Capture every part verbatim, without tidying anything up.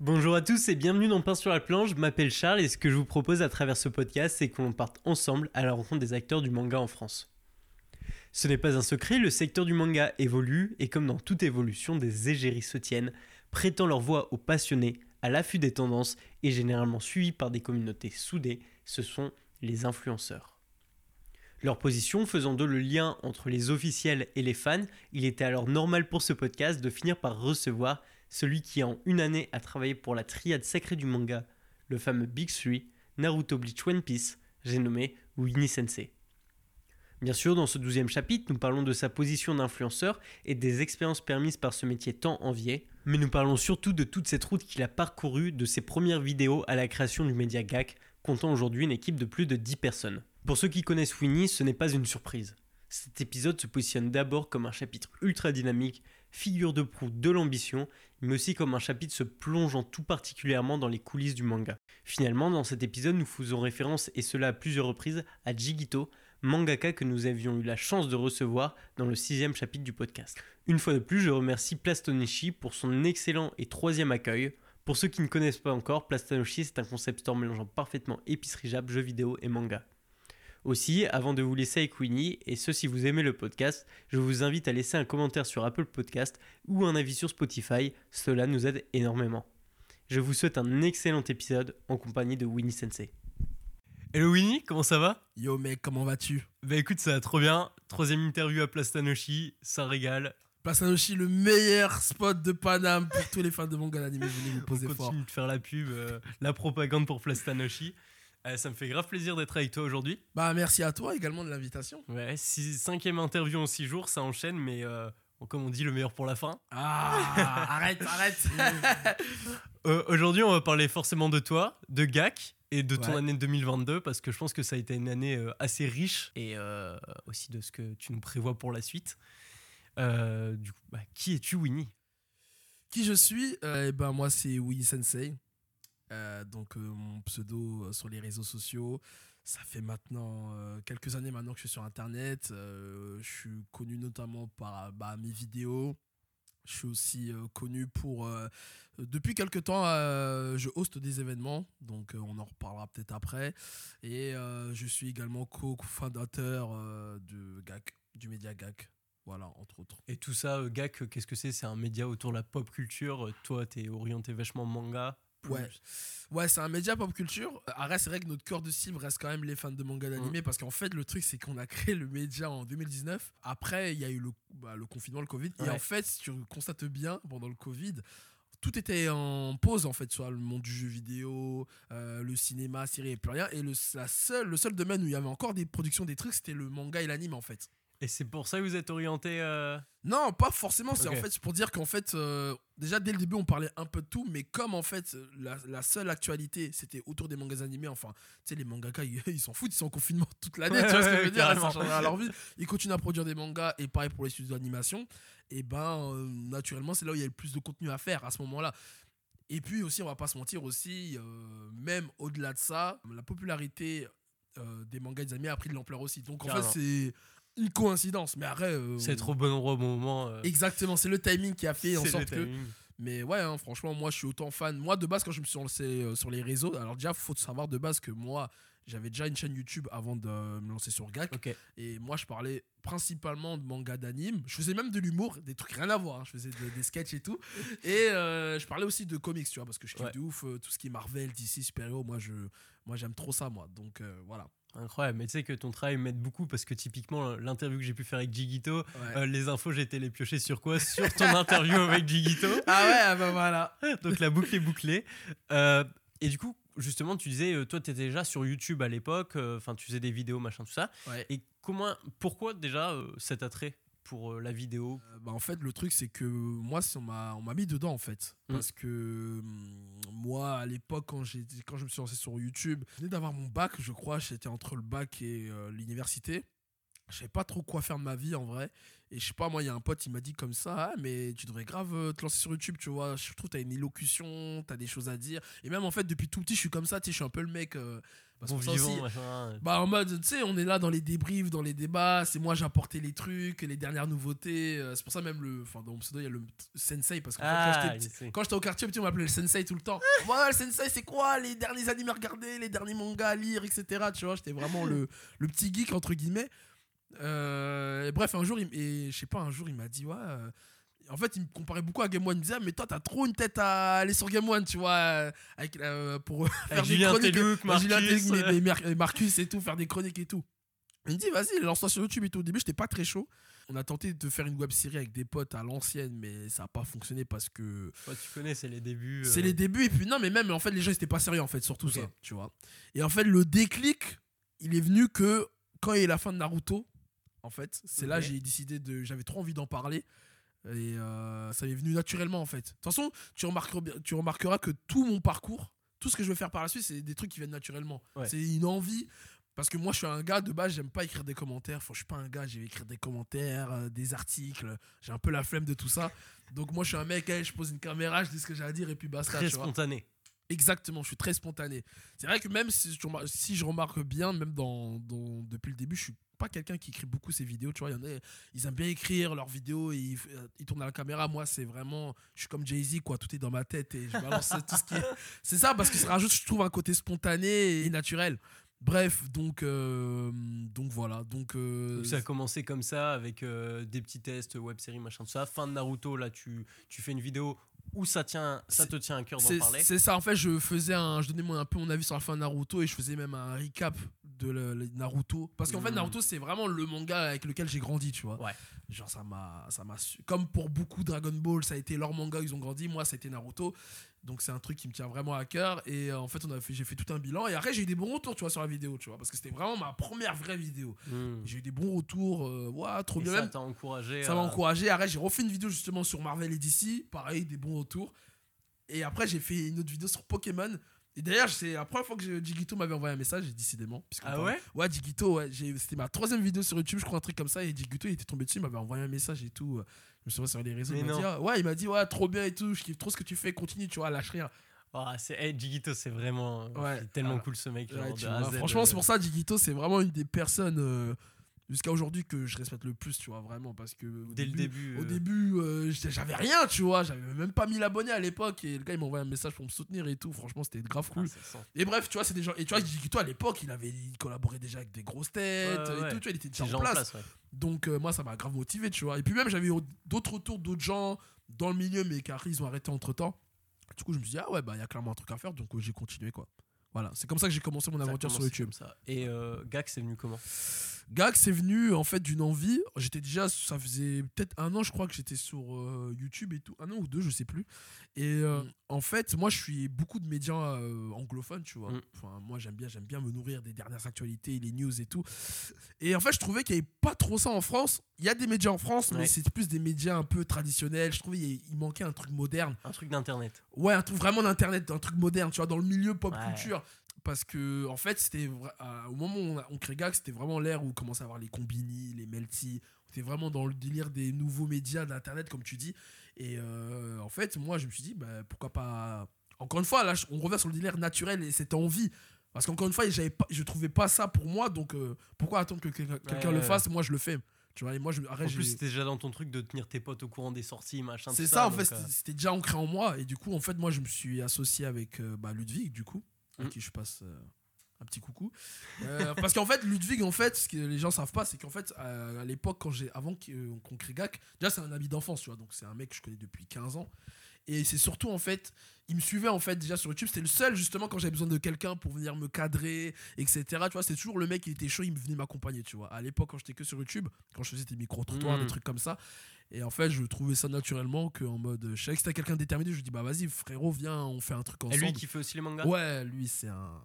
Bonjour à tous et bienvenue dans Pain sur la planche, je m'appelle Charles et ce que je vous propose à travers ce podcast c'est que l'on parte ensemble à la rencontre des acteurs du manga en France. Ce n'est pas un secret, le secteur du manga évolue et comme dans toute évolution, des égéries se tiennent, prêtant leur voix aux passionnés, à l'affût des tendances et généralement suivis par des communautés soudées, ce sont les influenceurs. Leur position faisant d'eux le lien entre les officiels et les fans, il était alors normal pour ce podcast de finir par recevoir celui qui en une année a travaillé pour la triade sacrée du manga, le fameux Big Three, Naruto, Bleach, One Piece, j'ai nommé Winnie Sensei. Bien sûr, dans ce douzième chapitre, nous parlons de sa position d'influenceur et des expériences permises par ce métier tant envié, mais nous parlons surtout de toute cette route qu'il a parcourue de ses premières vidéos à la création du média G A A K, comptant aujourd'hui une équipe de plus de dix personnes. Pour ceux qui connaissent Winnie, ce n'est pas une surprise. Cet épisode se positionne d'abord comme un chapitre ultra dynamique, figure de proue de l'ambition, mais aussi comme un chapitre se plongeant tout particulièrement dans les coulisses du manga. Finalement, dans cet épisode, nous faisons référence, et cela à plusieurs reprises, à Jigito, mangaka que nous avions eu la chance de recevoir dans le sixième chapitre du podcast. Une fois de plus, je remercie Plast'à Noshi pour son excellent et troisième accueil. Pour ceux qui ne connaissent pas encore, Plast'à Noshi c'est un concept store mélangeant parfaitement épicerie Jap, jeux vidéo et manga. Aussi, avant de vous laisser avec Winnie, et ce si vous aimez le podcast, je vous invite à laisser un commentaire sur Apple Podcast ou un avis sur Spotify, cela nous aide énormément. Je vous souhaite un excellent épisode en compagnie de Winnie Sensei. Hello Winnie, comment ça va ? Yo mec, comment vas-tu ? Bah écoute, ça va trop bien, troisième interview à Plast'à Noshi, ça régale. Plast'à Noshi, le meilleur spot de Paname pour tous les fans de manga animé, venez vous poser fort. On continue fort de faire la pub, euh, la propagande pour Plast'à Noshi. Euh, ça me fait grave plaisir d'être avec toi aujourd'hui. Bah merci à toi également de l'invitation. Ouais, six, cinquième interview en six jours, ça enchaîne, mais euh, comme on dit, le meilleur pour la fin. Ah, arrête, arrête euh, Aujourd'hui, on va parler forcément de toi, de G A A K. Et de ton ouais. année deux mille vingt-deux, parce que je pense que ça a été une année euh, assez riche et euh, aussi de ce que tu nous prévois pour la suite. Euh, du coup, bah, qui es-tu, Winnie ? Qui je suis ? euh, et ben, moi, c'est Winnie Sensei. Euh, donc, euh, mon pseudo euh, sur les réseaux sociaux. Ça fait maintenant euh, quelques années maintenant que je suis sur Internet. Euh, je suis connu notamment par bah, mes vidéos. Je suis aussi euh, connu pour... Euh, depuis quelques temps, euh, je hoste des événements, donc euh, on en reparlera peut-être après. Et euh, je suis également co-fondateur euh, de G A A K, du média G A A K, voilà, entre autres. Et tout ça, euh, G A A K, qu'est-ce que c'est ? C'est un média autour de la pop culture. Toi, t'es orienté vachement manga. Plus. Ouais, ouais, c'est un média pop culture. Arrête, c'est vrai que notre cœur de cible reste quand même les fans de manga d'animé, mmh. parce qu'en fait, le truc, c'est qu'on a créé le média en deux mille dix-neuf. Après, il y a eu le, bah, le confinement, le Covid. Ouais. Et en fait, si tu constates bien, pendant le Covid, tout était en pause, en fait, soit le monde du jeu vidéo, euh, le cinéma, série et plus rien. Et le, la seule, le seul domaine où il y avait encore des productions, des trucs, c'était le manga et l'anime, en fait. Et c'est pour ça que vous êtes orienté euh... Non, pas forcément. C'est okay. en fait pour dire qu'en fait, euh, déjà dès le début, on parlait un peu de tout, mais comme en fait, la, la seule actualité, c'était autour des mangas animés. Enfin, tu sais, les mangaka, ils, ils s'en foutent, ils sont en confinement toute l'année. Ouais, tu vois ouais, ce que je veux dire, ça change à leur vie. Ils continuent à produire des mangas et pareil pour les studios d'animation. Et ben, euh, naturellement, c'est là où il y a le plus de contenu à faire à ce moment-là. Et puis aussi, on va pas se mentir aussi, euh, même au-delà de ça, la popularité euh, des mangas animés a pris de l'ampleur aussi. Donc en Carrément. fait, c'est une coïncidence, mais après euh, c'est trop bon endroit au bon moment. Euh... Exactement, c'est le timing qui a fait c'est en sorte que. Mais ouais, hein, franchement, moi je suis autant fan. Moi de base, quand je me suis lancé euh, sur les réseaux, alors déjà faut savoir de base que moi j'avais déjà une chaîne YouTube avant de euh, me lancer sur G A A K. Okay. Et moi je parlais principalement de manga, d'anime. Je faisais même de l'humour, des trucs rien à voir. Hein. Je faisais de, des sketchs et tout. Et euh, je parlais aussi de comics, tu vois, parce que je kiffe ouais. de ouf euh, tout ce qui est Marvel, D C, super-héros. Moi je, moi j'aime trop ça, moi. Donc euh, voilà. Incroyable, mais tu sais que ton travail m'aide beaucoup parce que typiquement l'interview que j'ai pu faire avec Jigito, ouais. euh, les infos j'ai été les piocher sur quoi ? Sur ton interview avec Jigito. Ah ouais, bah voilà. Donc la boucle est bouclée. Euh, et du coup, justement, tu disais, toi t'étais déjà sur YouTube à l'époque, enfin euh, tu faisais des vidéos, machin, tout ça. Ouais. Et comment, pourquoi déjà euh, cet attrait pour euh, la vidéo ? euh, bah, En fait, le truc c'est que moi, on m'a, on m'a mis dedans en fait. Mmh. Parce que moi, à l'époque, quand, j'ai, quand je me suis lancé sur YouTube, je venais d'avoir mon bac, je crois, j'étais entre le bac et euh, l'université. Je savais pas trop quoi faire de ma vie en vrai. Et je sais pas, moi, il y a un pote, il m'a dit comme ça, ah, mais tu devrais grave te lancer sur YouTube, tu vois. Je trouve que t'as une élocution, t'as des choses à dire. Et même en fait, depuis tout petit, je suis comme ça, tu sais, je suis un peu le mec. Euh, parce bon que vivant, aussi, machin. Bah, en mode, tu sais, on est là dans les débriefs, dans les débats. C'est moi, j'apportais les trucs, les dernières nouveautés. C'est pour ça, même, le, enfin, dans mon pseudo, il y a le Sensei. Parce que ah, quand j'étais au quartier, on m'appelait le Sensei tout le temps. Moi, ouais, le Sensei, c'est quoi? Les derniers animés à regarder, les derniers mangas à lire, et cetera. Tu vois, j'étais vraiment le, le petit geek, entre guillemets. Euh, et bref, un jour, il, et, je sais pas, un jour, il m'a dit, ouais. Euh, en fait, il me comparait beaucoup à Game One. Il me disait, ah, mais toi, t'as trop une tête à aller sur Game One, tu vois, avec, euh, pour faire des Julien chroniques. Tellouck, Marcus, Julien Tellouck, ouais. Marcus et tout, faire des chroniques et tout. Il me dit, vas-y, lance-toi sur YouTube et tout. Au début, j'étais pas très chaud. On a tenté de faire une web-série avec des potes à l'ancienne, mais ça a pas fonctionné parce que... Ouais, tu connais, c'est les débuts. Euh... C'est les débuts. Et puis, non, mais même, en fait, les gens, ils étaient pas sérieux, en fait, sur tout okay. ça, tu vois. Et en fait, le déclic, il est venu que quand il y a la fin de Naruto, en fait, c'est okay. là j'ai décidé de... J'avais trop envie d'en parler. Et euh, ça m'est venu naturellement, en fait. De toute façon, tu remarqueras, tu remarqueras que tout mon parcours, tout ce que je veux faire par la suite, c'est des trucs qui viennent naturellement. Ouais. C'est une envie... Parce que moi, je suis un gars, de base, j'aime pas écrire des commentaires. Enfin, je suis pas un gars, j'ai écrit des commentaires, euh, des articles. J'ai un peu la flemme de tout ça. Donc moi, je suis un mec, hey, je pose une caméra, je dis ce que j'ai à dire et puis basta. Très tu spontané. Vois. Exactement, je suis très spontané. C'est vrai que même si je remarque, si je remarque bien, même dans, dans, depuis le début, je suis pas quelqu'un qui écrit beaucoup ses vidéos. Tu vois, il y en a, ils aiment bien écrire leurs vidéos et ils, ils tournent à la caméra. Moi, c'est vraiment... Je suis comme Jay-Z, quoi. Tout est dans ma tête et je balance tout ce qui est... C'est ça, parce que ça rajoute, je trouve, un côté spontané et naturel. Bref, donc, euh, donc voilà. Donc, euh, donc ça a commencé comme ça, avec euh, des petits tests, web-série, machin, tout ça. Fin de Naruto, là, tu, tu fais une vidéo où ça, tient, ça te tient à cœur d'en parler. C'est ça, en fait, je, faisais un, je donnais un peu mon avis sur la fin de Naruto et je faisais même un recap de le, le Naruto. Parce qu'en mmh. fait, Naruto, c'est vraiment le manga avec lequel j'ai grandi, tu vois. Ouais. Genre, ça m'a, ça m'a su... Comme pour beaucoup, Dragon Ball, ça a été leur manga, ils ont grandi. Moi, ça a été Naruto. Donc c'est un truc qui me tient vraiment à cœur et euh, en fait, on a fait j'ai fait tout un bilan et après j'ai eu des bons retours, tu vois, sur la vidéo, tu vois, parce que c'était vraiment ma première vraie vidéo. Mmh. J'ai eu des bons retours, euh, wow, trop et bien ça même. T'a encouragé, ça euh... m'a encouragé. Après j'ai refait une vidéo justement sur Marvel et D C, pareil, des bons retours. Et après j'ai fait une autre vidéo sur Pokémon. Et d'ailleurs, c'est la première fois que Jigito m'avait envoyé un message, décidément. Ah ouais? Ouais, Jigito, ouais. J'ai, c'était ma troisième vidéo sur YouTube, je crois, un truc comme ça. Et Jigito, il était tombé dessus, il m'avait envoyé un message et tout. Je me suis rendu sur les réseaux. Mais il m'a dit, ah, ouais, il m'a dit, ouais, trop bien et tout, je kiffe trop ce que tu fais, continue, tu vois, lâche rien. Oh, c'est, hey, Jigito, c'est vraiment ouais, c'est tellement ah, cool ce mec. Ouais, vois, Z, franchement, euh... c'est pour ça, Jigito, c'est vraiment une des personnes. Euh, Jusqu'à aujourd'hui que je respecte le plus, tu vois, vraiment, parce que... Dès début, le début... Au euh... début, euh, j'avais rien, tu vois, j'avais même pas mille abonnés à l'époque, et le gars, il m'envoyait un message pour me soutenir et tout, franchement, c'était grave cool. Ah, et bref, tu vois, c'est des gens... Et tu vois, Jigito, à l'époque, il avait il collaborait déjà avec des grosses têtes, ouais, ouais, et ouais. tout, tu vois, il était déjà en place. En place ouais. Donc, euh, moi, ça m'a grave motivé, tu vois. Et puis même, j'avais eu d'autres retours d'autres gens dans le milieu, mais car ils ont arrêté entre-temps. Du coup, je me suis dit, ah ouais, bah, il y a clairement un truc à faire, donc euh, j'ai continué, quoi. Voilà, c'est comme ça que j'ai commencé mon aventure sur YouTube. Ça. Et euh, G A A K, c'est venu comment? G A A K, c'est venu en fait d'une envie. J'étais déjà, ça faisait peut-être un an, je crois, que j'étais sur euh, YouTube et tout, un an ou deux, je sais plus. Et euh, mm. en fait, moi, je suis beaucoup de médias euh, anglophones, tu vois. Mm. Enfin, moi, j'aime bien, j'aime bien me nourrir des dernières actualités, les news et tout. Et en fait, je trouvais qu'il n'y avait pas trop ça en France. Il y a des médias en France, ouais. mais c'est plus des médias un peu traditionnels. Je trouvais qu'il manquait un truc moderne. Un truc d'internet. Ouais, un truc vraiment d'internet, un truc moderne, tu vois, dans le milieu pop ouais. culture. Parce que, en fait, c'était euh, au moment où on, on crée G A A K, c'était vraiment l'ère où on commençait à avoir les Combini, les Melty. On était vraiment dans le délire des nouveaux médias d'internet, comme tu dis. Et euh, en fait, moi, je me suis dit, bah, pourquoi pas. Encore une fois, là, on revient sur le délire naturel et cette envie. Parce qu'encore une fois, j'avais pas, je trouvais pas ça pour moi. Donc, euh, pourquoi attendre que quelqu'un ouais, le fasse? Moi, je le fais. Tu vois, et moi, je, arrête, en plus, j'ai... c'était déjà dans ton truc de tenir tes potes au courant des sorties, machin. C'est ça, ça en fait, euh... c'était déjà ancré en moi. Et du coup, en fait, moi, je me suis associé avec euh, bah, Ludwig, du coup, mmh. à qui je passe euh, un petit coucou. Euh, parce qu'en fait, Ludwig, en fait, ce que les gens savent pas, c'est qu'en fait, euh, à l'époque, quand j'ai, avant qu'on crée G A A K, déjà, c'est un ami d'enfance, tu vois. Donc, c'est un mec que je connais depuis quinze ans. Et c'est surtout, en fait, il me suivait, en fait, déjà sur YouTube. C'était le seul, justement, quand j'avais besoin de quelqu'un pour venir me cadrer, et cetera. Tu vois, c'était toujours le mec, il était chaud, il venait m'accompagner, tu vois. À l'époque, quand j'étais que sur YouTube, quand je faisais des micro-trottoirs, mmh. des trucs comme ça. Et en fait, je trouvais ça naturellement qu'en mode... Je savais que c'était quelqu'un de déterminé. Je lui dis, bah vas-y, frérot, viens, on fait un truc ensemble. Et lui qui fait aussi les mangas ? Ouais, lui, c'est un...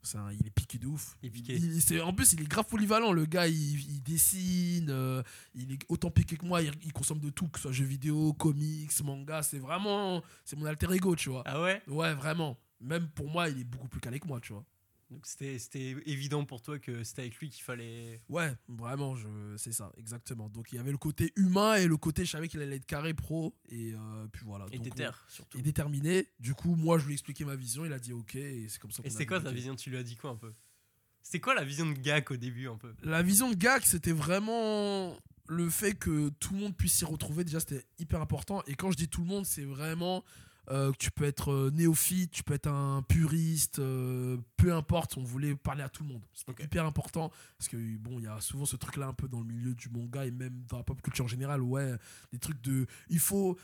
C'est un, il est piqué de ouf. Il est piqué. Il, c'est, en plus, il est grave polyvalent. Le gars, il, il dessine, euh, il est autant piqué que moi. Il, il consomme de tout, que ce soit jeux vidéo, comics, manga. C'est vraiment, c'est mon alter ego, tu vois. Ah ouais. Ouais, vraiment. Même pour moi, il est beaucoup plus calé que moi, tu vois. Donc c'était, c'était évident pour toi que c'était avec lui qu'il fallait... Ouais, vraiment, je, c'est ça, exactement. Donc il y avait le côté humain et le côté, je savais qu'il allait être carré pro. Et euh, puis voilà. Et déter, surtout. Et déterminé. Du coup, moi, je lui ai expliqué ma vision, il a dit ok, et c'est comme ça qu'on a... Et c'était quoi ta vision ? Tu lui as dit quoi un peu ? C'était quoi la vision de GAAK au début un peu ? La vision de GAAK, c'était vraiment le fait que tout le monde puisse s'y retrouver. Déjà, c'était hyper important. Et quand je dis tout le monde, c'est vraiment... Euh, tu peux être néophyte, tu peux être un puriste, euh, peu importe, on voulait parler à tout le monde. C'était okay. hyper important parce que bon, il y a souvent ce truc là un peu dans le milieu du manga et même dans la pop culture en général, ouais, des trucs de il faut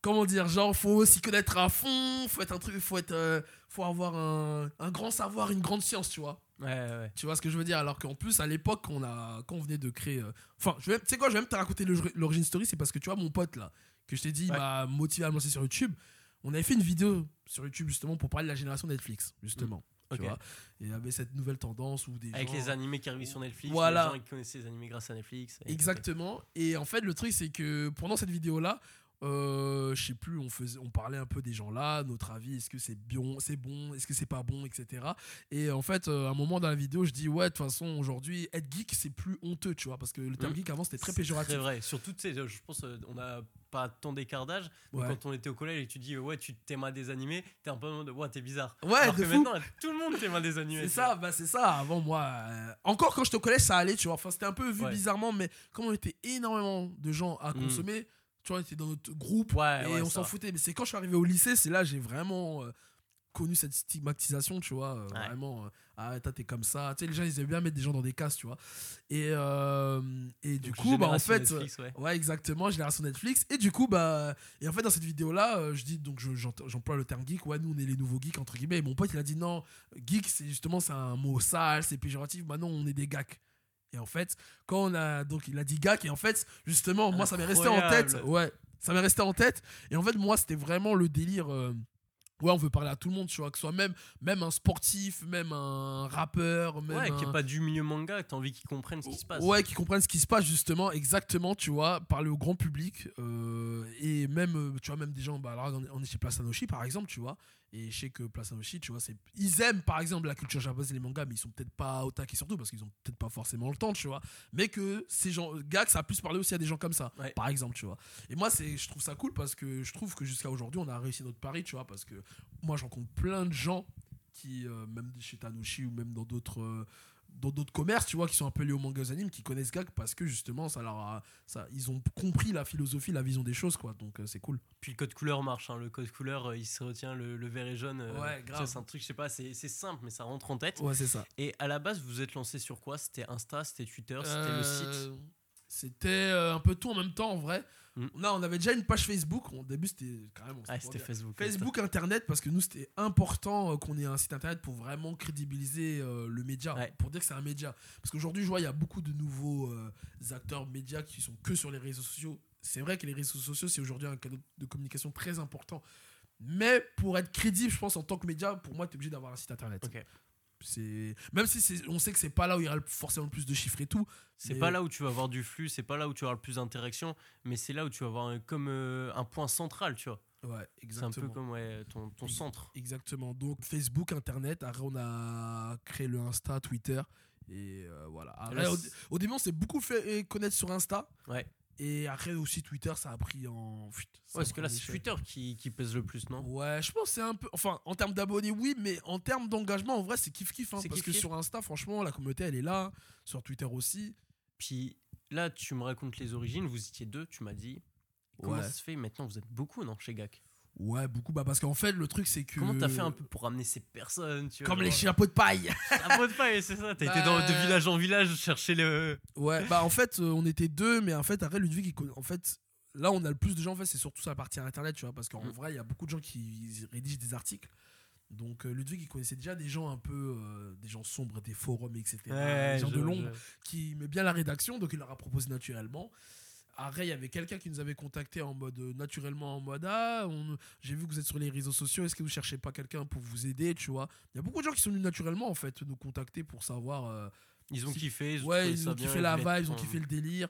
comment dire, genre faut s'y connaître à fond, faut être un truc, faut être euh, faut avoir un un grand savoir, une grande science, tu vois. Ouais, ouais. Tu vois ce que je veux dire? Alors qu'en plus, à l'époque, on a quand on venait de créer enfin, euh, je vais tu sais quoi, je vais même te raconter le, l'origine story, c'est parce que tu vois mon pote là que je t'ai dit, ouais. il m'a motivé à me lancer sur YouTube. On avait fait une vidéo sur YouTube justement pour parler de la génération Netflix, justement. Mmh. Okay. Tu vois, et il y avait cette nouvelle tendance où des Avec gens... les animés qui arrivaient sur Netflix, voilà. les gens qui connaissaient les animés grâce à Netflix. Et exactement. Okay. Et en fait, le truc, c'est que pendant cette vidéo-là, euh, je sais plus, on, faisait, on parlait un peu des gens-là, notre avis, est-ce que c'est bon, c'est bon, est-ce que c'est pas bon, et cetera. Et en fait, euh, à un moment dans la vidéo, je dis ouais, de toute façon, aujourd'hui, être geek, c'est plus honteux, tu vois, parce que le terme mmh. geek, avant, c'était très c'est péjoratif. C'est vrai. Surtout, tu sais, je pense qu'on a... pas tant d'écart d'âge, ouais. mais quand on était au collège et tu dis ouais tu t'aimes à des animés, t'es un peu en mode ouais t'es bizarre, ouais. Alors de que fou. Maintenant tout le monde t'aime à des animés, c'est ça, bah c'est ça. Avant moi euh, encore quand j'étais au collège ça allait, tu vois, enfin c'était un peu vu ouais. bizarrement, mais comme on était énormément de gens à mmh. consommer, tu vois, on était dans notre groupe ouais, et ouais, on s'en va. foutait. Mais c'est quand je suis arrivé au lycée, c'est là j'ai vraiment euh, connu cette stigmatisation, tu vois, euh, ouais. vraiment euh, ah t'es comme ça, tu sais, les gens ils aiment bien mettre des gens dans des cases, tu vois, et euh, et du donc, coup bah en fait Netflix, ouais. ouais exactement, génération Netflix. Et du coup bah et en fait dans cette vidéo là je dis donc je, j'emploie le terme geek, ouais nous on est les nouveaux geeks entre guillemets, et mon pote il a dit non, geek c'est justement c'est un mot sale, c'est péjoratif, maintenant on est des gags. Et en fait quand on a donc il a dit gags, et en fait justement moi Incroyable. ça m'est resté en tête, ouais ça m'est resté en tête et en fait moi c'était vraiment le délire euh, ouais, on veut parler à tout le monde, tu vois, que ce soit même, même un sportif, même un rappeur, même ouais, un... qui n'est pas du milieu manga, que t'as envie qu'ils comprennent ce qui se passe. Ouais, qu'ils comprennent ce qui se passe, justement, exactement, tu vois, parler au grand public, euh, et même, tu vois, même des gens, bah, alors, on est chez Plast'à Noshi, par exemple, tu vois, et je sais que Plast'à Noshi, tu vois, c'est... ils aiment, par exemple, la culture japonaise et les mangas, mais ils sont peut-être pas au taquet, surtout, parce qu'ils ont peut-être pas forcément le temps, tu vois, mais que ces gens, Gak, ça a plus parlé aussi à des gens comme ça, ouais. par exemple, tu vois. Et moi, c'est... je trouve ça cool, parce que je trouve que jusqu'à aujourd'hui, on a réussi notre pari, tu vois, parce que moi, je rencontre plein de gens qui, euh, même chez Tanushi ou même dans d'autres, euh, dans d'autres commerces, tu vois, qui sont un peu liés aux mangas animes, qui connaissent Gak parce que justement, ça leur a, ça, ils ont compris la philosophie, la vision des choses, quoi. Donc euh, c'est cool. Puis le code couleur marche, hein. Le code couleur, euh, il se retient, le, le vert et jaune. Euh, ouais, grave. Ça, c'est un truc, je sais pas, c'est, c'est simple, mais ça rentre en tête. Ouais, c'est ça. Et à la base, vous êtes lancé sur quoi ? C'était Insta, c'était Twitter, c'était euh... le site. C'était un peu tout en même temps en vrai. Mm. Non, on avait déjà une page Facebook. Au début, c'était carrément. C'était, ah, c'était Facebook. Facebook, Internet, parce que nous, c'était important qu'on ait un site Internet pour vraiment crédibiliser euh, le média, ouais. pour dire que c'est un média. Parce qu'aujourd'hui, je vois, il y a beaucoup de nouveaux euh, acteurs médias qui sont que sur les réseaux sociaux. C'est vrai que les réseaux sociaux, c'est aujourd'hui un canal de communication très important. Mais pour être crédible, je pense, en tant que média, pour moi, tu es obligé d'avoir un site Internet. Ok. C'est... même si c'est... on sait que c'est pas là où il y aura forcément le plus de chiffres et tout, c'est mais... pas là où tu vas avoir du flux, c'est pas là où tu vas avoir le plus d'interaction, mais c'est là où tu vas avoir comme euh, un point central, tu vois. Ouais, exactement. C'est un peu comme ouais, ton, ton centre. Exactement. Donc Facebook, Internet, après on a créé le Insta, Twitter et euh, voilà. Après, là, au, au début on s'est beaucoup fait connaître sur Insta. Ouais. Et après aussi Twitter, ça a pris en fuite. Ouais, parce que là c'est chaînes. Twitter qui, qui pèse le plus, non ? Ouais, je pense que c'est un peu... Enfin, en termes d'abonnés, oui, mais en termes d'engagement, en vrai, c'est kiff-kiff. Hein, c'est parce kiff-kiff. Que sur Insta, franchement, la communauté, elle est là. Sur Twitter aussi. Puis là, tu me racontes les origines. Vous étiez deux, tu m'as dit. Comment ouais. ça se fait ? Maintenant, vous êtes beaucoup, non ? Chez GAAK ? Ouais, beaucoup. Bah, parce qu'en fait, le truc, c'est que... Comment t'as fait un peu pour ramener ces personnes, tu vois, comme genre... les chapeaux de paille. Chapeaux de paille, c'est ça. T'as bah... été dans, de village en village chercher le... Ouais, bah en fait, euh, on était deux, mais en fait, après, Ludwig, il... en fait, là, on a le plus de gens, en fait, c'est surtout sur la partie Internet, tu vois, parce qu'en mmh. vrai, il y a beaucoup de gens qui rédigent des articles. Donc, euh, Ludwig, il connaissait déjà des gens un peu... Euh, des gens sombres, des forums, et cetera. Ouais, des gens je, de l'ombre, je... qui aimaient bien la rédaction, donc il leur a proposé naturellement... Après, il y avait quelqu'un qui nous avait contacté en mode euh, naturellement en mode ah, on, j'ai vu que vous êtes sur les réseaux sociaux, est-ce que vous cherchez pas quelqu'un pour vous aider, tu vois. Il y a beaucoup de gens qui sont venus naturellement en fait nous contacter pour savoir. Euh, ils ont si, kiffé, ils ont, ouais, ils ont kiffé la vibe, ils ont kiffé le délire.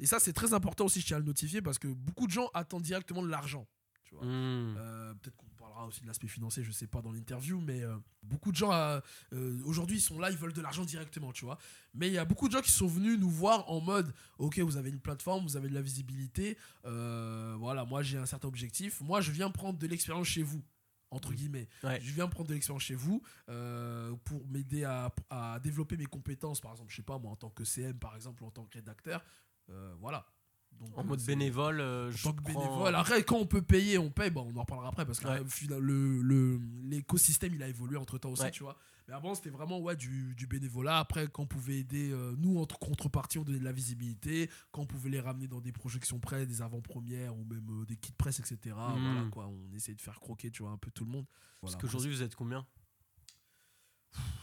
Et ça, c'est très important aussi, je tiens à le notifier parce que beaucoup de gens attendent directement de l'argent, tu vois. Mmh. Euh, peut-être qu'on parlera aussi de l'aspect financier, je sais pas dans l'interview, mais euh, beaucoup de gens à, euh, aujourd'hui ils sont là, ils veulent de l'argent directement, tu vois. Mais il y a beaucoup de gens qui sont venus nous voir en mode ok, vous avez une plateforme, vous avez de la visibilité, euh, voilà, moi j'ai un certain objectif, moi je viens prendre de l'expérience chez vous, entre guillemets, ouais. Je viens prendre de l'expérience chez vous euh, pour m'aider à, à développer mes compétences, par exemple, je sais pas moi en tant que C M par exemple, ou en tant que rédacteur, euh, voilà. Donc, en mode bénévole, euh, je prends... bénévole. Après, quand on peut payer, on paye. Bon, on en reparlera après parce que ouais. le, le, l'écosystème il a évolué entre temps aussi, ouais. tu vois. Mais avant, c'était vraiment ouais, du, du bénévolat. Après, quand on pouvait aider, euh, nous, entre contrepartie, on donnait de la visibilité. Quand on pouvait les ramener dans des projections presse, des avant-premières ou même euh, des kits presse, et cetera. Mmh. Voilà, quoi, on essayait de faire croquer, tu vois, un peu tout le monde. Voilà, parce qu'aujourd'hui, vous êtes combien ?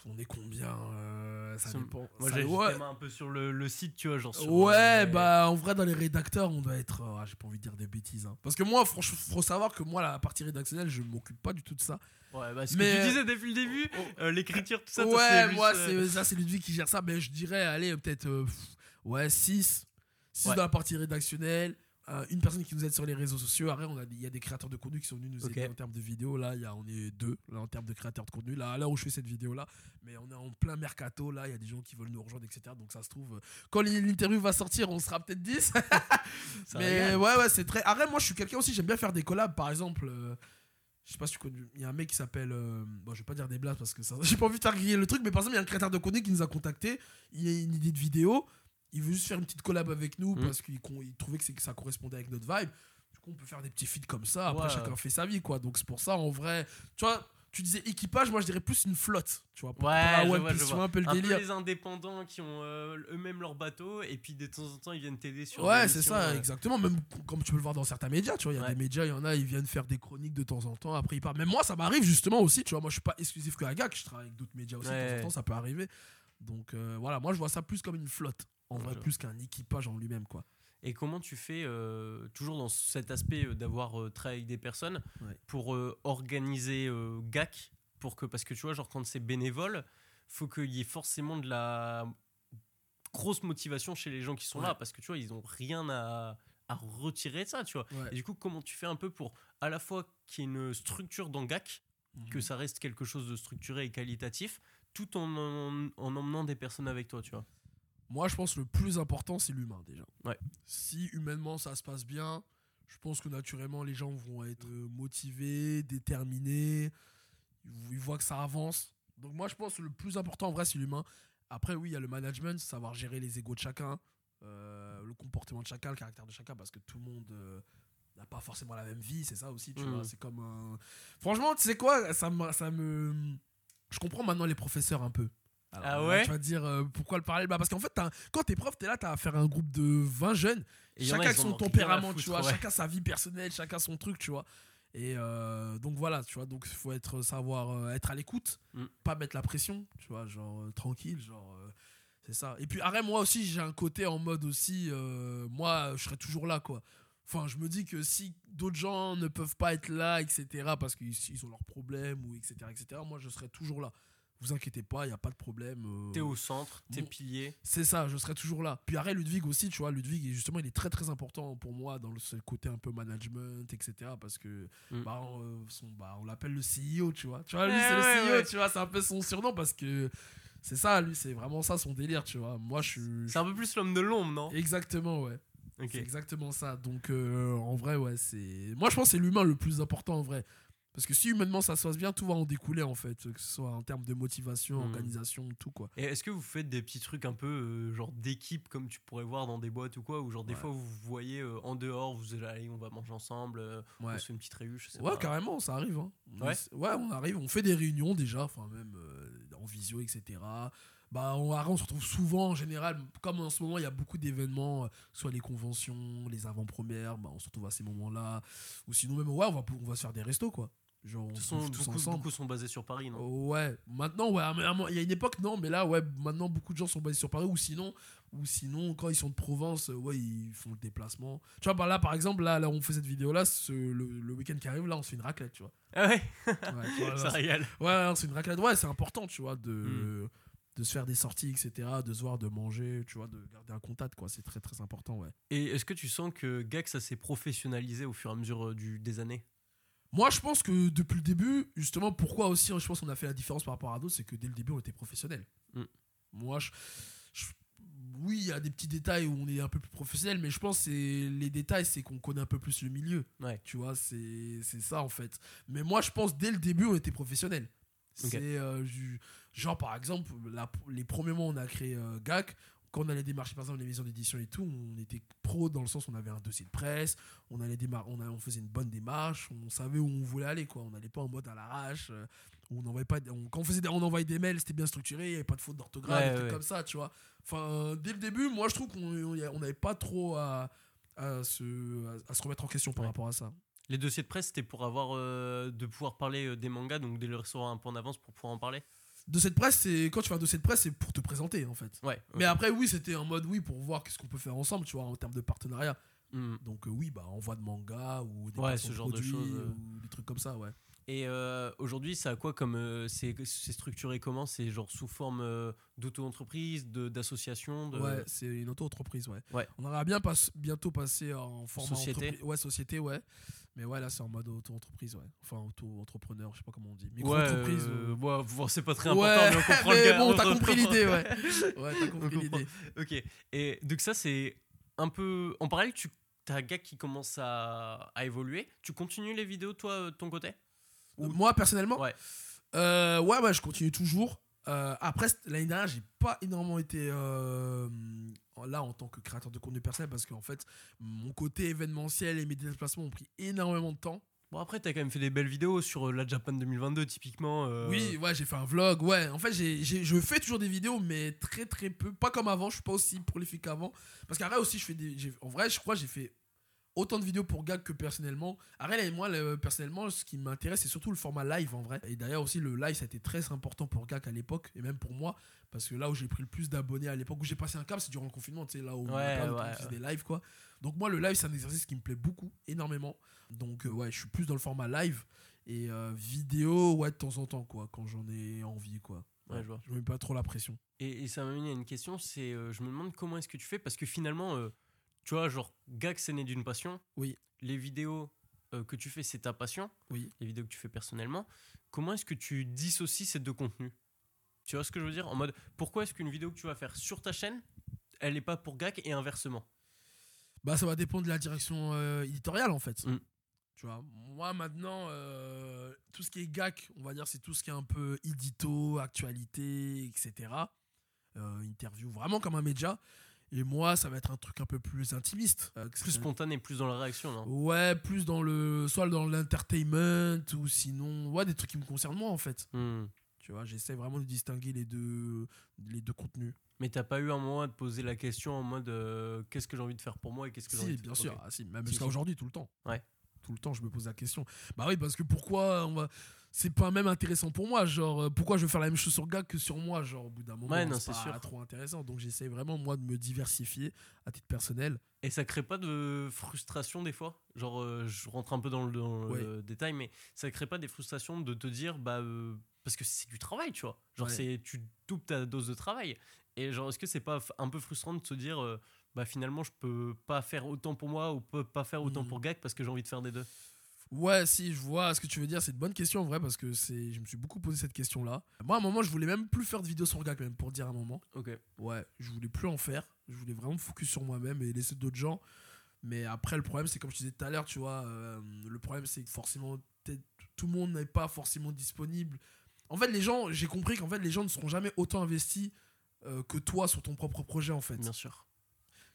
On est combien euh, ça dépend. Moi j'ai ouais. les mains un peu sur le, le site, tu vois, genre sur ouais, les... bah en vrai dans les rédacteurs on doit être, euh, j'ai pas envie de dire des bêtises, hein. Parce que moi franchement faut savoir que moi la partie rédactionnelle je m'occupe pas du tout de ça. Ouais, bah, ce mais que tu disais depuis le début, oh, oh. Euh, l'écriture tout ça. Ouais, c'est moi juste, euh... c'est ça, c'est Ludwig qui gère ça, mais je dirais allez peut-être euh, ouais six six ouais. dans la partie rédactionnelle. Euh, une personne qui nous aide sur les réseaux sociaux. Après, on a, il y a des créateurs de contenu qui sont venus nous okay. aider en termes de vidéos. Là, il y a, on est deux là, en termes de créateurs de contenu. Là, là où je fais cette vidéo là, mais on est en plein mercato. Là, il y a des gens qui veulent nous rejoindre, et cetera. Donc ça se trouve, quand l'interview va sortir, on sera peut-être dix. Mais ouais, ouais, c'est très. Après, moi, je suis quelqu'un aussi. J'aime bien faire des collabs. Par exemple, euh, je sais pas si tu connais. Il y a un mec qui s'appelle. Euh, bon, je vais pas dire des blagues parce que ça, j'ai pas envie de faire griller le truc. Mais par exemple, il y a un créateur de contenu qui nous a contacté. Il a une idée de vidéo. Il veut juste faire une petite collab avec nous mmh. parce qu'il il trouvait que, c'est, que ça correspondait avec notre vibe. Du coup, on peut faire des petits feats comme ça. Après, ouais. chacun fait sa vie, quoi. Donc, c'est pour ça, en vrai... Tu vois, tu disais équipage, moi, je dirais plus une flotte. Tu vois, pour, ouais, pour One Piece, vois, vois. Un peu le un délire. Un peu les indépendants qui ont euh, eux-mêmes leur bateau et puis, de temps en temps, ils viennent t'aider sur... Ouais, c'est ça, euh... exactement. Même comme tu peux le voir dans certains médias, tu vois. Il y a ouais. des médias, il y en a, ils viennent faire des chroniques de temps en temps. Après, ils partent. Même moi, ça m'arrive, justement, aussi. Tu vois, moi, je suis pas exclusif que à GAAK. Je travaille avec d'autres médias aussi. Ouais. De temps en temps, ça peut arriver. Donc, euh, voilà. Moi, je vois ça plus comme une flotte. En vrai, plus qu'un équipage en lui-même, quoi. Et comment tu fais, euh, toujours dans cet aspect d'avoir euh, travaillé avec des personnes, ouais. pour euh, organiser euh, GAAK pour que, parce que tu vois, genre quand c'est bénévole, faut qu'il y ait forcément de la grosse motivation chez les gens qui sont ouais. là, parce que tu vois, ils ont rien à, à retirer de ça, tu vois. Ouais. Et du coup, comment tu fais un peu pour à la fois qu'il y ait une structure dans GAAK, mmh. que ça reste quelque chose de structuré et qualitatif, tout en, en, en emmenant des personnes avec toi, tu vois. Moi, je pense que le plus important, c'est l'humain, déjà. Ouais. Si humainement, ça se passe bien, je pense que naturellement, les gens vont être motivés, déterminés, ils voient que ça avance. Donc moi, je pense que le plus important, en vrai, c'est l'humain. Après, oui, il y a le management, savoir gérer les égos de chacun, euh, le comportement de chacun, le caractère de chacun, parce que tout le monde... Euh, n'a pas forcément la même vie, c'est ça aussi, tu mmh. vois. C'est comme un... Franchement, tu sais quoi, ça me, ça me... Je comprends maintenant les professeurs un peu. Alors, ah ouais, tu vas dire euh, pourquoi le parallèle bah, parce qu'en fait t'as, quand t'es prof t'es là, t'as à faire un groupe de vingt jeunes et chacun avec son tempérament, foutre, tu vois, ouais. chacun sa vie personnelle, chacun son truc, tu vois. Et euh, donc voilà, tu vois, donc il faut être, savoir euh, être à l'écoute, mm. pas mettre la pression, tu vois, genre euh, tranquille, genre euh, c'est ça. Et puis arrête, moi aussi j'ai un côté en mode aussi euh, moi je serai toujours là, quoi. Enfin, je me dis que si d'autres gens ne peuvent pas être là, etc., parce qu'ils ils ont leurs problèmes ou etc., etc., moi je serai toujours là. Vous inquiétez pas, il n'y a pas de problème. Euh... T'es au centre, t'es bon, pilier. C'est ça, je serai toujours là. Puis arrête, Ludwig aussi, tu vois, Ludwig, justement, il est très très important pour moi dans le côté un peu management, et cetera. Parce que, mm. bah, on, son, bah, on l'appelle le C E O, tu vois. Tu vois, lui, eh c'est ouais, le C E O, ouais. tu vois, c'est un peu son surnom parce que c'est ça, lui, c'est vraiment ça son délire, tu vois. Moi, je suis. C'est un peu plus l'homme de l'ombre, non ? Exactement, ouais. Okay. C'est exactement ça. Donc, euh, en vrai, ouais, c'est. Moi, je pense que c'est l'humain le plus important, en vrai. Parce que si humainement ça se passe bien, tout va en découler, en fait, que ce soit en termes de motivation, mmh. organisation, tout, quoi. Et est-ce que vous faites des petits trucs un peu euh, genre d'équipe comme tu pourrais voir dans des boîtes ou quoi, ou genre des ouais. fois vous vous voyez euh, en dehors, vous allez, allez on va manger ensemble, euh, ouais. on se fait une petite réunion, je sais ouais, pas. Ouais, carrément, ça arrive. Hein. Ouais. ouais, on arrive, on fait des réunions déjà, enfin même euh, en visio, et cetera. Bah, on, on se retrouve souvent en général, comme en ce moment il y a beaucoup d'événements, soit les conventions, les avant-premières, bah, on se retrouve à ces moments-là, ou sinon même ouais, on va, on va se faire des restos, quoi. Genre, on sont, tous beaucoup, ensemble. Beaucoup sont basés sur Paris, non ? Ouais, maintenant, ouais, il y a une époque, non, mais là, ouais, maintenant, beaucoup de gens sont basés sur Paris, ou sinon, ou sinon quand ils sont de province, ouais, ils font le déplacement. Tu vois, bah, là, par exemple, là, là, on fait cette vidéo-là, ce, le, le week-end qui arrive, là, on se fait une raclette, tu vois. Ah ouais, ouais, tu vois, là, ça régale. Ouais, là, on se fait une raclette, ouais, c'est important, tu vois, de... Mm. de se faire des sorties, et cetera, de se voir, de manger, tu vois, de garder un contact, quoi. C'est très, très important, ouais. Et est-ce que tu sens que GAAK, ça s'est professionnalisé au fur et à mesure du, des années ? Moi, je pense que depuis le début, justement, pourquoi aussi, je pense qu'on a fait la différence par rapport à d'autres, c'est que dès le début, on était professionnels. Mm. Moi, je, je, oui, il y a des petits détails où on est un peu plus professionnel, mais je pense que les détails, c'est qu'on connaît un peu plus le milieu. Ouais. Tu vois, c'est, c'est ça, en fait. Mais moi, je pense dès le début, on était professionnels. Okay. C'est euh, du, genre, par exemple, la, les premiers mois, on a créé euh, G A A K. Quand on allait démarcher, par exemple, les maisons d'édition et tout, on était pro dans le sens où on avait un dossier de presse, on, allait démar- on, a, on faisait une bonne démarche, on savait où on voulait aller, quoi. On n'allait pas en mode à l'arrache. Euh, on envoyait pas, on, quand on, faisait, on envoyait des mails, c'était bien structuré, il n'y avait pas de faute d'orthographe, ouais, des trucs ouais. comme ça, tu vois. Enfin, dès le début, moi, je trouve qu'on n'avait pas trop à, à, se, à, à se remettre en question par ouais. rapport à ça. Les dossiers de presse, c'était pour avoir, euh, de pouvoir parler euh, des mangas, donc de les recevoir un peu en avance pour pouvoir en parler. Dossier de presse, c'est quand tu fais un dossier de presse, c'est pour te présenter en fait. Ouais, okay. Mais après, oui, c'était en mode oui pour voir qu'est-ce qu'on peut faire ensemble, tu vois, en termes de partenariat. Mm. Donc euh, oui, bah envoi de manga ou des ouais, ce genre de choses, euh... ou des trucs comme ça, ouais. Et euh, aujourd'hui, ça a quoi comme euh, c'est, c'est structuré comment? C'est genre sous forme euh, d'auto-entreprise, de, d'association de... Ouais, c'est une auto-entreprise, ouais. ouais. On aura bien pas, bientôt passé en format société. Entrepri- ouais, société, ouais. Mais ouais, là, c'est en mode auto-entreprise, ouais. Enfin, auto-entrepreneur, je sais pas comment on dit. Micro-entreprise. Ouais, euh, ou... ouais bon, c'est pas très important, ouais, mais on comprend mais le gars. Bon, t'as compris l'idée, ouais. Ouais, t'as compris on l'idée. Comprend. Ok. Et donc, ça, c'est un peu. En parallèle, tu as un gars qui commence à, à évoluer. Tu continues les vidéos, toi, de ton côté? Ou... Moi, personnellement, ouais. Euh, ouais, ouais, je continue toujours. Euh, après, l'année dernière, j'ai pas énormément été euh, là en tant que créateur de contenu personnel parce qu'en fait, mon côté événementiel et mes déplacements ont pris énormément de temps. Bon, après, t'as quand même fait des belles vidéos sur la Japan deux mille vingt-deux, typiquement. Euh... Oui, ouais, j'ai fait un vlog. Ouais, en fait, j'ai, j'ai, je fais toujours des vidéos, mais très, très peu. Pas comme avant, je suis pas aussi prolifique qu'avant. Parce qu'après aussi, je fais des. J'ai, en vrai, je crois que j'ai fait. Autant de vidéos pour G A A K que personnellement. Arrête, et moi, le, personnellement, ce qui m'intéresse, c'est surtout le format live, en vrai. Et d'ailleurs, aussi, le live, ça a été très important pour G A A K à l'époque, et même pour moi, parce que là où j'ai pris le plus d'abonnés à l'époque, où j'ai passé un câble, c'est durant le confinement, tu sais, là où ouais, on a ouais, ouais. des lives, quoi. Donc moi, le live, c'est un exercice qui me plaît beaucoup, énormément. Donc, euh, ouais, je suis plus dans le format live, et euh, vidéo, ouais, de temps en temps, quoi, quand j'en ai envie, quoi. Ouais, je vois. Je mets pas trop la pression. Et, et ça m'amène à une question, c'est, euh, je me demande comment est-ce que tu fais, parce que finalement... Euh, tu vois, genre, G A A K, c'est né d'une passion. Oui. Les vidéos euh, que tu fais, c'est ta passion. Oui. Les vidéos que tu fais personnellement. Comment est-ce que tu dissocies ces deux contenus? Tu vois ce que je veux dire? En mode, pourquoi est-ce qu'une vidéo que tu vas faire sur ta chaîne, elle n'est pas pour G A A K et inversement? Bah, ça va dépendre de la direction euh, éditoriale, en fait. Mm. Tu vois, moi, maintenant, euh, tout ce qui est G A A K, on va dire, c'est tout ce qui est un peu édito, actualité, et cetera. Euh, interview, vraiment comme un média. Et moi, ça va être un truc un peu plus intimiste. Euh, plus spontané, plus dans la réaction, non? Ouais, plus dans le... Soit dans l'entertainment, ou sinon... Ouais, des trucs qui me concernent moi, en fait. Mm. Tu vois, j'essaie vraiment de distinguer les deux, les deux contenus. Mais t'as pas eu un moment à te poser la question en mode... Euh, qu'est-ce que j'ai envie de faire pour moi et qu'est-ce que si, j'ai envie de faire sûr. Pour ah, si, bien sûr. Même si, jusqu'à si. Aujourd'hui, tout le temps. Ouais. Tout le temps, je me pose la question. Bah oui, parce que pourquoi on va... C'est pas même intéressant pour moi, genre pourquoi je veux faire la même chose sur G A A K que sur moi, genre au bout d'un moment, ouais, non, c'est, c'est pas sûr. Trop intéressant. Donc j'essaie vraiment moi de me diversifier à titre personnel. Et ça crée pas de frustration des fois? Genre euh, je rentre un peu dans le, dans ouais. le détail, mais ça crée pas des frustrations de te dire bah euh, parce que c'est du travail, tu vois. Genre ouais. c'est tu doubles ta dose de travail. Et genre est-ce que c'est pas un peu frustrant de se dire euh, bah finalement je peux pas faire autant pour moi ou peux pas faire autant mmh. pour G A A K parce que j'ai envie de faire des deux? Ouais, si, je vois ce que tu veux dire. C'est une bonne question en vrai parce que c'est... je me suis beaucoup posé cette question-là. Moi, à un moment, je voulais même plus faire de vidéos sur G A A K, même pour dire à un moment. Ok. Ouais, je voulais plus en faire. Je voulais vraiment me focus sur moi-même et laisser d'autres gens. Mais après, le problème, c'est comme je disais tout à l'heure, tu vois, euh, le problème, c'est que forcément, peut-être tout le monde n'est pas forcément disponible. En fait, les gens, j'ai compris qu'en fait, les gens ne seront jamais autant investis euh, que toi sur ton propre projet, en fait. Bien sûr.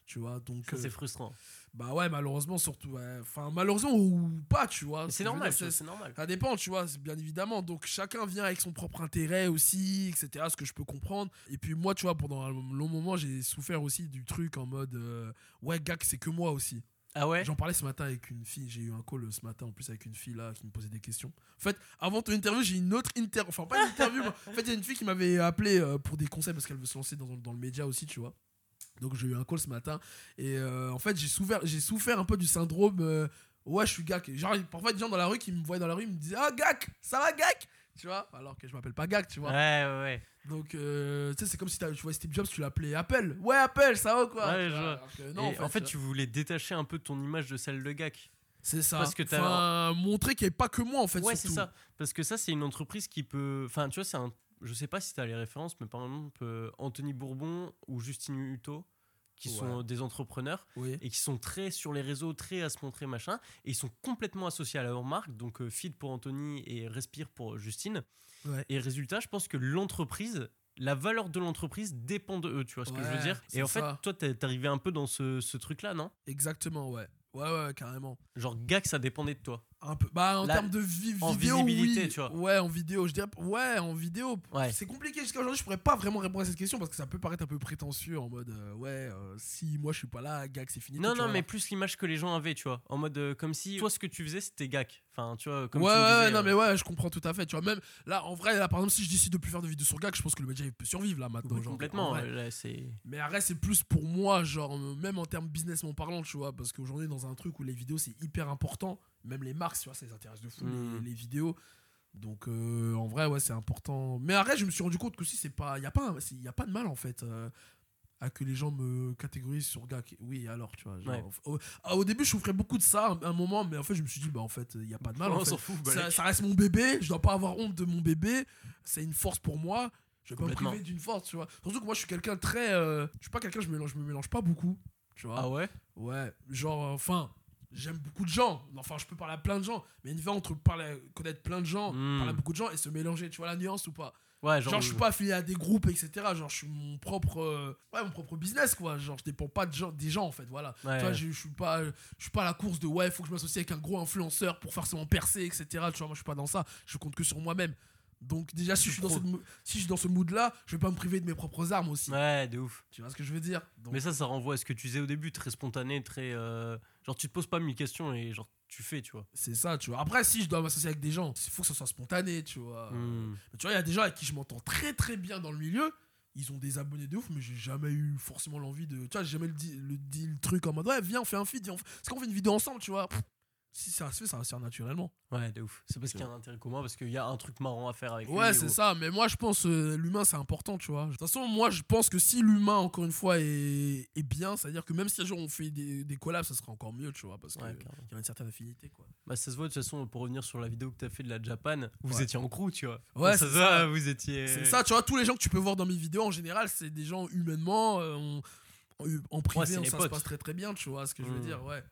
Tu vois, donc ça, c'est euh, frustrant. Bah ouais, malheureusement, surtout. Enfin, ouais, malheureusement ou pas, tu vois. C'est normal, dire, c'est, c'est normal. Ça dépend, tu vois, bien évidemment. Donc chacun vient avec son propre intérêt aussi, et cetera. Ce que je peux comprendre. Et puis moi, tu vois, pendant un long moment, j'ai souffert aussi du truc en mode euh, ouais, G A A K, c'est que moi aussi. Ah ouais. J'en parlais ce matin avec une fille. J'ai eu un call ce matin en plus avec une fille là qui me posait des questions. En fait, avant ton interview, j'ai une autre interview. Enfin, pas une interview. Moi. En fait, il y a une fille qui m'avait appelé euh, pour des conseils parce qu'elle veut se lancer dans, dans le média aussi, tu vois. Donc j'ai eu un call ce matin et euh, en fait j'ai souffert, j'ai souffert un peu du syndrome euh, ouais je suis G A A K. Genre parfois des gens dans la rue qui me voyaient dans la rue ils me disaient ah G A A K ça va G A A K tu vois alors que je m'appelle pas G A A K tu vois. Ouais ouais ouais. Donc euh, tu sais c'est comme si tu vois Steve Jobs tu l'appelais Apple ouais Apple ça va quoi. Ouais, je... non, en fait, en fait tu, tu voulais détacher un peu ton image de celle de G A A K. C'est ça. Parce que t'as... Enfin, montrer qu'il n'y avait pas que moi, en fait. Ouais, surtout. C'est ça. Parce que ça, c'est une entreprise qui peut. Enfin, tu vois, c'est un. Je sais pas si t'as les références, mais par exemple, Anthony Bourbon ou Justine Hutto, qui ouais. sont des entrepreneurs oui. et qui sont très sur les réseaux, très à se montrer, machin. Et ils sont complètement associés à leur marque. Donc, euh, Feed pour Anthony et Respire pour Justine. Ouais. Et résultat, je pense que l'entreprise. La valeur de l'entreprise dépend de eux, tu vois ce ouais, que je veux dire. Et en fait, ça. Toi, t'es arrivé un peu dans ce, ce truc-là, non ? Exactement, ouais. Ouais, ouais, carrément. Genre, G A A K, ça dépendait de toi. Un peu. Bah, en termes de vi- en vidéo, visibilité, oui. Tu vois. Ouais, en vidéo, je dirais. Ouais, en vidéo. Ouais. C'est compliqué jusqu'à aujourd'hui. Je pourrais pas vraiment répondre à cette question parce que ça peut paraître un peu prétentieux en mode euh, ouais, euh, si moi je suis pas là, G A A K, c'est fini. Non, tout, non, mais plus l'image que les gens avaient, tu vois. En mode euh, comme si toi, ce que tu faisais, c'était G A A K. Enfin, tu vois, comme ouais, tu ouais, disais, non, euh... mais ouais, je comprends tout à fait. Tu vois, même là, en vrai, là, par exemple, si je décide de plus faire de vidéos sur G A A K, je pense que le média il peut survivre là maintenant. Oui, genre, complètement. Là, c'est... Mais après, c'est plus pour moi, genre, même en termes businessment parlant, tu vois, parce qu'aujourd'hui, dans un truc où les vidéos c'est hyper important, même les marques, tu vois, ça les intéresse de fou, mmh. les, les vidéos, donc euh, en vrai ouais c'est important, mais après je me suis rendu compte que si c'est pas, il y a pas il y a pas de mal en fait euh, à que les gens me catégorisent sur G A A K. Oui, alors tu vois, genre, ouais. au, au, au début je souffrais beaucoup de ça un, un moment, mais en fait je me suis dit bah en fait il y a pas de mal, on en s'en fait. Fout, ça, ça reste mon bébé, je dois pas avoir honte de mon bébé, c'est une force pour moi, je vais pas me priver d'une force, tu vois, surtout que moi je suis quelqu'un très euh, je suis pas quelqu'un je me mélange je me mélange pas beaucoup, tu vois. Ah ouais, ouais, genre enfin euh, j'aime beaucoup de gens, enfin je peux parler à plein de gens, mais il y a une différence entre parler, connaître plein de gens, mmh. parler à beaucoup de gens et se mélanger, tu vois la nuance ou pas. Ouais, genre, genre je suis pas affilié à des groupes, etc., genre je suis mon propre euh, ouais mon propre business quoi, genre je dépends pas de gens, des gens en fait, voilà, ouais, tu vois, ouais. je, je suis pas je suis pas à la course de ouais faut que je m'associe avec un gros influenceur pour forcément percer, etc., tu vois, moi je suis pas dans ça, je compte que sur moi-même. Donc déjà si je, suis dans cette, si je suis dans ce mood là, je vais pas me priver de mes propres armes aussi. Ouais, de ouf. Tu vois ce que je veux dire ? Donc... Mais ça, ça renvoie à ce que tu disais au début, très spontané, très... Euh... Genre tu te poses pas mille questions et genre tu fais, tu vois. C'est ça, tu vois. Après si je dois m'associer avec des gens, il faut que ça soit spontané, tu vois. Mmh. Mais tu vois, il y a des gens avec qui je m'entends très très bien dans le milieu, ils ont des abonnés de ouf, mais j'ai jamais eu forcément l'envie de... Tu vois, j'ai jamais le, di- le, di- le truc en mode ouais viens on fait un feed, on... est-ce qu'on fait une vidéo ensemble, tu vois ? Pff. Si ça se fait, ça va se faire naturellement. Ouais, de ouf. C'est parce c'est qu'il y a un intérêt commun, parce qu'il y a un truc marrant à faire avec ouais, lui. Ouais, c'est ou... ça. Mais moi, je pense euh, l'humain, c'est important, tu vois. De toute façon, moi, je pense que si l'humain, encore une fois, est, est bien, c'est-à-dire que même si un jour on fait des, des collabs, ça sera encore mieux, tu vois, parce ouais, qu'il y a une certaine affinité, quoi. Bah, ça se voit, de toute façon, pour revenir sur la vidéo que t'as fait de la Japan, vous ouais. étiez en crew, tu vois. Ouais, bah, ça se voit, vous étiez... C'est ça, tu vois, tous les gens que tu peux voir dans mes vidéos, en général, c'est des gens humainement, euh, on, en privé, ouais, on, ça potes. Se passe très très bien, tu vois, ce que mmh. je veux dire, ouais.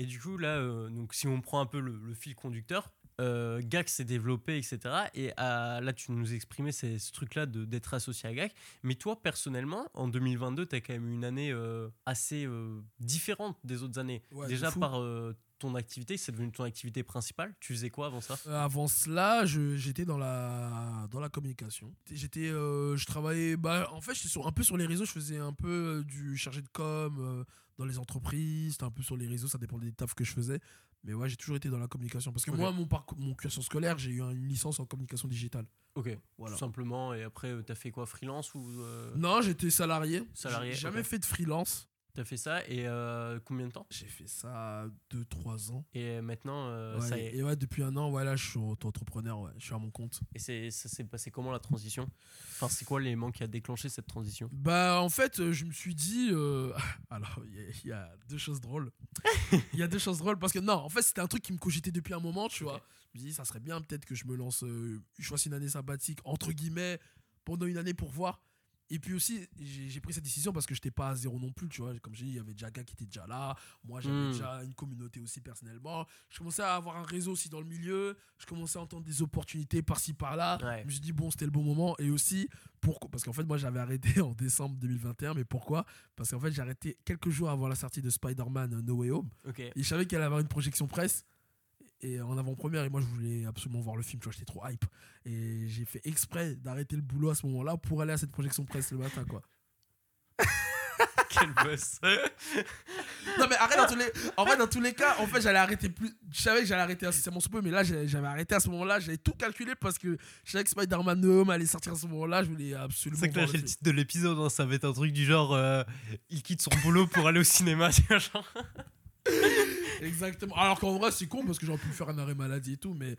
Et du coup, là, euh, donc, si on prend un peu le, le fil conducteur, euh, G A A K s'est développé, et cetera. Et à, là, tu nous exprimais ces, ce truc-là de, d'être associé à G A A K. Mais toi, personnellement, en deux mille vingt-deux, tu as quand même eu une année euh, assez euh, différente des autres années. Ouais, déjà par euh, ton activité, c'est devenu ton activité principale. Tu faisais quoi avant ça ? euh, Avant cela, je, j'étais dans la, dans la communication. J'étais, euh, je travaillais... Bah, en fait, j'étais sur, un peu sur les réseaux. Je faisais un peu euh, du chargé de com', euh, dans les entreprises, c'était un peu sur les réseaux, ça dépendait des tafs que je faisais. Mais ouais, j'ai toujours été dans la communication. Parce que okay. moi, mon parcours, mon cursus scolaire, j'ai eu une licence en communication digitale. Ok, voilà. Tout simplement. Et après, t'as fait quoi, freelance ou euh... Non, j'étais salarié. Salarié. J'ai jamais okay. fait de freelance. T'as fait ça et euh, combien de temps ? J'ai fait ça deux trois ans. Et maintenant, euh, ouais, ça y est. Et ouais, depuis un an, voilà, ouais, je suis auto-entrepreneur, ouais, je suis à mon compte. Et c'est, ça s'est passé comment la transition ? Enfin, c'est quoi l'élément qui a déclenché cette transition ? Bah, en fait, je me suis dit... Euh... Alors, il y, y a deux choses drôles. Il y a deux choses drôles parce que, non, en fait, c'était un truc qui me cogitait depuis un moment, tu vois. Okay. Je me dis, ça serait bien peut-être que je me lance... Euh, je fasse une année sabbatique, entre guillemets, pendant une année pour voir... Et puis aussi, j'ai, j'ai pris cette décision parce que j'étais pas à zéro non plus, tu vois. Comme j'ai dit, il y avait déjà G A A K qui était déjà là. Moi, j'avais mmh. déjà une communauté aussi personnellement. Je commençais à avoir un réseau aussi dans le milieu. Je commençais à entendre des opportunités par-ci, par-là. Ouais. Je me suis dit, bon, c'était le bon moment. Et aussi, pourquoi ? Parce qu'en fait, moi, j'avais arrêté en décembre deux mille vingt et un. Mais pourquoi ? Parce qu'en fait, j'ai arrêté quelques jours avant la sortie de Spider-Man No Way Home. Okay. Et je savais qu'elle allait avoir une projection presse. Et en avant-première, et moi je voulais absolument voir le film, tu vois, j'étais trop hype. Et j'ai fait exprès d'arrêter le boulot à ce moment-là pour aller à cette projection presse le matin, quoi. Quel boss. Non mais arrête, dans tous les... en vrai, dans tous les cas, en fait, j'allais arrêter plus. Je savais que j'allais arrêter incessamment sous peu, mais là, j'avais arrêté à ce moment-là, j'avais tout calculé parce que je savais que Spider-Man No Home allait sortir à ce moment-là, je voulais absolument. C'est que là, j'ai le titre de l'épisode, hein, ça va être un truc du genre euh, il quitte son boulot pour aller au cinéma, tu vois, genre. Exactement. Alors qu'en vrai, c'est con parce que j'aurais pu faire un arrêt maladie et tout, mais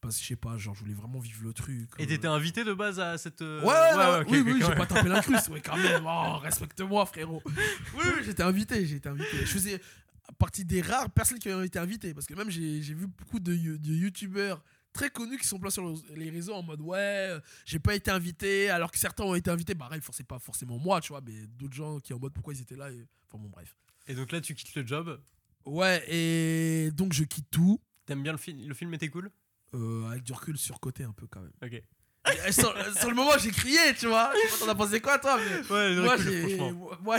parce que je sais pas, genre je voulais vraiment vivre le truc. Et euh... t'étais invité de base à cette. Ouais, ouais, ouais okay, oui, okay, oui, j'ai même. Pas tapé l'incruste, ouais, quand même. Oh, respecte-moi, frérot. Oui, oui, j'étais invité, j'étais invité. Je faisais partie des rares personnes qui ont été invitées. Parce que même, j'ai, j'ai vu beaucoup de, de youtubeurs très connus qui sont placés sur les réseaux en mode ouais, j'ai pas été invité, alors que certains ont été invités. Bah, bref, c'est pas forcément moi, tu vois, mais d'autres gens qui en mode pourquoi ils étaient là. Et... Enfin bon, bref. Et donc là, tu quittes le job. Ouais, et donc je quitte tout. T'aimes bien le film? Le film était cool? Euh, avec du recul, surcoté un peu quand même. Ok. sur, sur le moment, j'ai crié, tu vois. Je sais pas, t'en as pensé quoi, toi? Mais ouais, moi, recul, j'ai, moi, moi,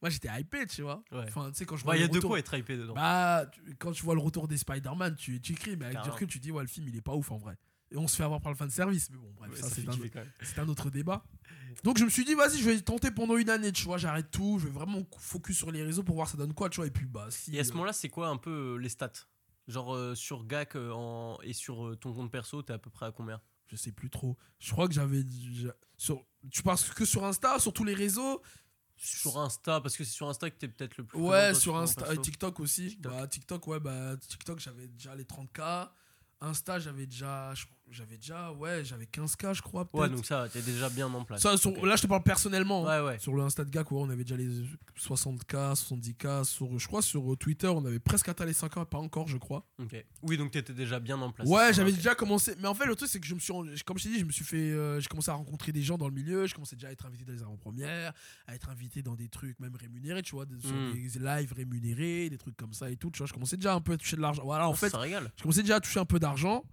moi, j'étais hypé, tu vois. Ouais. Enfin, tu sais, quand je vois. Il bah, y a retour, de quoi être hypé dedans. Bah, tu, quand tu vois le retour des Spider-Man, tu, tu cries, mais avec Car du recul, tu dis, ouais, le film, il est pas ouf en vrai. Et on se fait avoir par le fan service, mais bon, bref, ouais, ça, ça c'est, un, c'est un autre débat. Donc, je me suis dit, vas-y, je vais tenter pendant une année, tu vois, j'arrête tout, je vais vraiment focus sur les réseaux pour voir ça donne quoi, tu vois. Et puis, bah, si. Et à ce euh... moment-là, c'est quoi un peu les stats? Genre euh, sur G A A K euh, en... et sur euh, ton compte perso, t'es à peu près à combien? Je sais plus trop. Je crois que j'avais... Sur... Tu passes que sur Insta, sur tous les réseaux? Sur Insta, parce que c'est sur Insta que t'es peut-être le plus... Ouais, présent, sur Insta et TikTok aussi. TikTok. Bah, TikTok, ouais, bah, TikTok, j'avais déjà les trente mille. Insta, j'avais déjà... J'avais déjà... Ouais, j'avais quinze mille, je crois, peut-être. Ouais, donc ça, t'es déjà bien en place. Ça, sur... okay. Là, je te parle personnellement. Ouais, hein. Ouais. Sur le Insta de G A A K, ouais, on avait déjà les soixante mille, soixante-dix mille. Sur... Je crois, sur Twitter, on avait presque atteint les cinq mille, pas encore, je crois. Ok. Oui, donc t'étais déjà bien en place. Ouais, j'avais okay. déjà commencé... Mais en fait, le truc, c'est que je me suis... Comme je t'ai dit, je me suis fait... J'ai commencé à rencontrer des gens dans le milieu. Je commençais déjà à être invité dans les avant-premières, à être invité dans des trucs même rémunérés, tu vois, sur mm. des lives rémunérés, des trucs comme ça et tout. Tu vois, je commençais déjà un peu à toucher de l'argent. Voilà, en oh, fait, ça régale. Je commençais déjà à toucher un peu d'argent,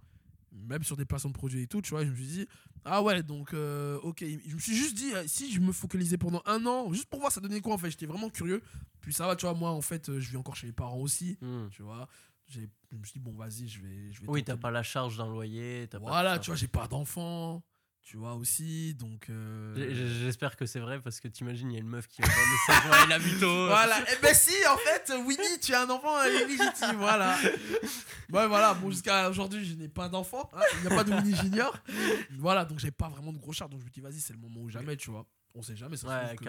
même sur des placements de produits et tout, tu vois. Je me suis dit, ah ouais, donc euh, ok, je me suis juste dit, si je me focalisais pendant un an juste pour voir ça donnait quoi, en fait j'étais vraiment curieux. Puis ça va, tu vois, moi en fait je vis encore chez mes parents aussi, mmh. tu vois. J'ai, je me suis dit, bon vas-y, je vais, je vais oui, t'as pas la charge d'un loyer, t'as voilà, pas tu vois, j'ai pas d'enfant, tu vois, aussi, donc euh... j'espère que c'est vrai, parce que t'imagines, il y a une meuf qui envoie un message, ouais, la mytho, voilà. Et eh ben si, en fait, Winnie, tu as un enfant, elle est légitime, voilà. Ouais, voilà, bon, jusqu'à aujourd'hui je n'ai pas d'enfant, hein. Il n'y a pas de Winnie Junior. Voilà, donc j'ai pas vraiment de gros charges, donc je me dis vas-y, c'est le moment ou jamais, tu vois. On sait jamais, ça se, ouais, trouve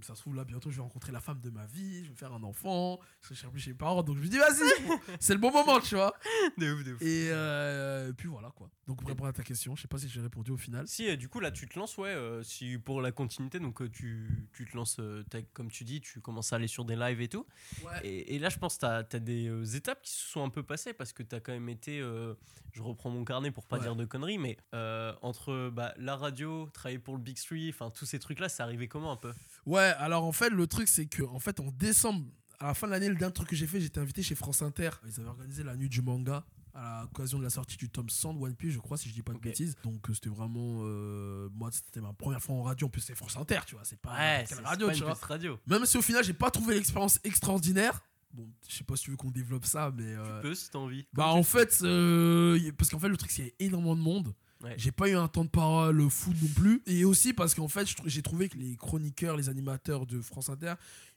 que, ça se trouve là bientôt je vais rencontrer la femme de ma vie, je vais faire un enfant, je serai plus chez mes parents, donc je me dis vas-y, c'est le bon moment, tu vois. De ouf, de ouf. Et euh, puis voilà quoi. Donc pour répondre à ta question, je sais pas si j'ai répondu au final. Si, du coup là tu te lances, ouais, euh, si pour la continuité, donc euh, tu, tu te lances, euh, comme tu dis, tu commences à aller sur des lives et tout. Ouais. Et, et là je pense que t'as, t'as des euh, étapes qui se sont un peu passées, parce que t'as quand même été, euh, je reprends mon carnet pour pas ouais. dire de conneries, mais euh, entre bah, la radio, travailler pour le Big Three, enfin tous ces trucs là, c'est arrivé comment un peu? Ouais, alors en fait le truc c'est que en fait en décembre, à la fin de l'année, le dernier truc que j'ai fait, j'étais invité chez France Inter. Ils avaient organisé la nuit du manga à l'occasion de la sortie du tome cent de One Piece, je crois, si je dis pas de okay. bêtises. Donc c'était vraiment euh, moi c'était ma première fois en radio, en plus c'est France Inter, tu vois, c'est pas, ouais, c'est, radio, c'est pas une petite radio. Même si au final j'ai pas trouvé l'expérience extraordinaire. Bon, je sais pas si tu veux qu'on développe ça, mais euh, tu peux si t'as envie. Bah Comme en fait euh, parce qu'en fait le truc c'est qu'il y a énormément de monde. Ouais. J'ai pas eu un temps de parole fou non plus. Et aussi parce qu'en fait, j'ai trouvé que les chroniqueurs, les animateurs de France Inter,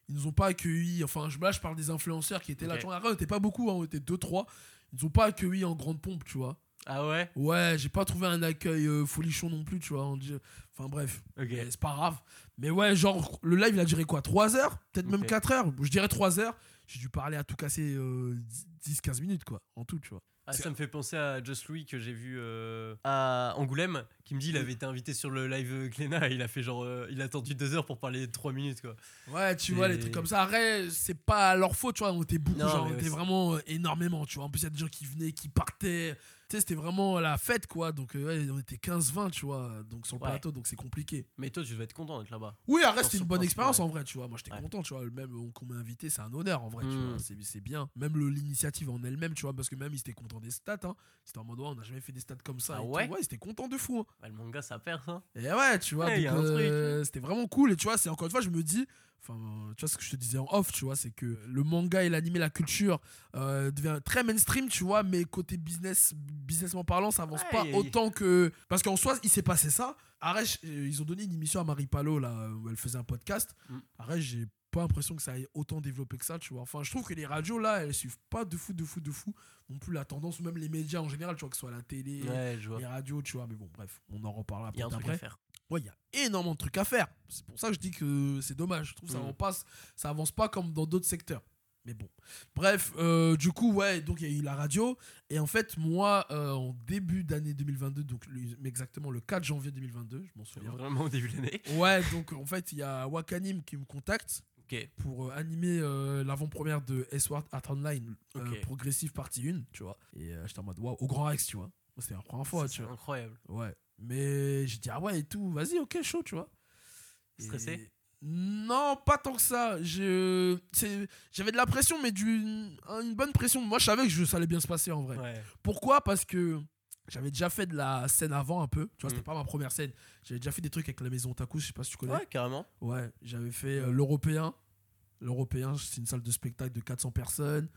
ils nous ont pas accueillis. Enfin, là, je parle des influenceurs qui étaient okay. là. Genre, on était pas beaucoup, hein, on était deux trois. Ils nous ont pas accueillis en grande pompe, tu vois. Ah ouais? Ouais, j'ai pas trouvé un accueil euh, folichon non plus, tu vois. Enfin bref, okay. c'est pas grave. Mais ouais, genre, le live, il a duré quoi? trois heures? Peut-être okay. même quatre heures? Je dirais trois heures. J'ai dû parler à tout casser euh, dix à quinze minutes, quoi, en tout, tu vois. Ah, ça me fait penser à Just Louis que j'ai vu euh, à Angoulême, qui me dit il avait été invité sur le live Glénat et il a fait genre euh, il a attendu deux heures pour parler trois minutes quoi. Ouais, tu et... vois les trucs comme ça. Après c'est pas leur faute, tu vois, on était beaucoup, non, genre on était ouais, vraiment euh, énormément, tu vois. En plus il y a des gens qui venaient, qui partaient. Tu sais, c'était vraiment la fête quoi, donc euh, ouais, on était quinze vingt, tu vois, donc sur le ouais. plateau, donc c'est compliqué. Mais toi tu devais être content d'être là-bas. Oui, après c'était une bonne expérience en vrai, tu vois. Moi j'étais ouais. content, tu vois, même qu'on m'a invité, c'est un honneur en vrai, mmh. tu vois, c'est c'est bien. Même le, l'initiative en elle-même, tu vois, parce que même ils étaient contents des stats, hein. C'était en mode ouais, on n'a jamais fait des stats comme ça. Ah ouais, ouais, ils étaient contents de fou. Hein. Bah, le manga ça perd ça. Et ouais, tu vois, ouais, donc, euh, truc. C'était vraiment cool, et tu vois, c'est encore une fois je me dis, enfin tu vois ce que je te disais en off, tu vois, c'est que le manga et l'anime, la culture euh, devient très mainstream, tu vois, mais côté business, businessment parlant, ça avance aye, pas aye. Autant que, parce qu'en soi il s'est passé ça. Arèche, ils ont donné une émission à Marie Palot là où elle faisait un podcast. mm. Arèche, j'ai pas l'impression que ça ait autant développé que ça, tu vois. Enfin je trouve que les radios là, elles suivent pas de fou de fou de fou non plus la tendance, ou même les médias en général, tu vois, que ce soit la télé, ouais, les radios, tu vois. Mais bon bref, on en reparlera peut-être après. Ouais, il y a énormément de trucs à faire. C'est pour ça que je dis que c'est dommage. Je trouve que ça avance pas, ça avance pas comme dans d'autres secteurs. Mais bon. Bref, euh, du coup, ouais, donc il y a eu la radio. Et en fait, moi, euh, en début d'année deux mille vingt-deux, donc exactement le quatre janvier deux mille vingt-deux, je m'en souviens. Vraiment au début de l'année. Ouais, donc en fait, il y a Wakanim qui me contacte. okay. pour euh, animer euh, l'avant-première de S-Word Art Online, okay. euh, Progressive Partie un, tu vois. Et euh, j'étais en mode, waouh, au Grand Rex, tu vois. C'était la première fois, c'est tu vois. Incroyable. Ouais. Mais j'ai dit, ah ouais, et tout, vas-y, ok, chaud, tu vois. Stressé et... Non, pas tant que ça. Je... C'est... J'avais de la pression, mais d'une une bonne pression. Moi, je savais que je... ça allait bien se passer en vrai. Ouais. Pourquoi ? Parce que j'avais déjà fait de la scène avant un peu. Tu vois, mmh. c'était pas ma première scène. J'avais déjà fait des trucs avec la maison Otaku, je sais pas si tu connais. Ouais, carrément. Ouais, j'avais fait euh, l'Européen. L'Européen, c'est une salle de spectacle de quatre cents personnes.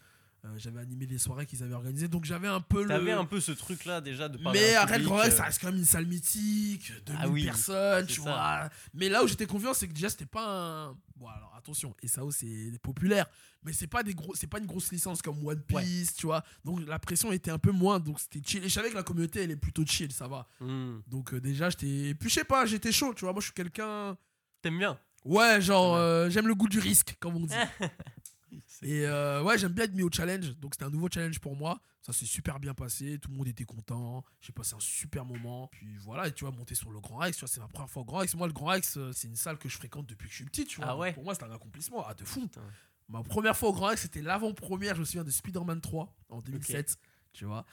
Euh, j'avais animé les soirées qu'ils avaient organisées, donc j'avais un peu T'avais le... T'avais un peu ce truc-là déjà de parler Mais à Red Rock, ça reste quand même une salle mythique, deux mille ah oui, personnes, tu ça. vois. Mais là où j'étais confiant, c'est que déjà, c'était pas un... Bon, alors attention, S A O, c'est populaire, mais c'est pas, des gros... c'est pas une grosse licence comme One Piece, ouais. tu vois. Donc la pression était un peu moins, donc c'était chill. Et je savais que la communauté, elle est plutôt chill, ça va. Mm. Donc euh, déjà, j'étais... Et puis je sais pas, j'étais chaud, tu vois. Moi, je suis quelqu'un... T'aimes bien ? Ouais, genre, euh, j'aime le goût du risque, comme on dit. Et euh, ouais, j'aime bien être mis au challenge, donc c'était un nouveau challenge pour moi. Ça s'est super bien passé, tout le monde était content, j'ai passé un super moment. Puis voilà, et tu vois, monter sur le Grand Rex, tu vois, c'est ma première fois au Grand Rex. Moi, le Grand Rex, c'est une salle que je fréquente depuis que je suis petit, tu vois. Ah ouais. Pour moi, c'était un accomplissement, ah de fou. Putain. Ma première fois au Grand Rex, c'était l'avant-première, je me souviens, de Spider-Man trois en deux mille sept, okay. tu vois.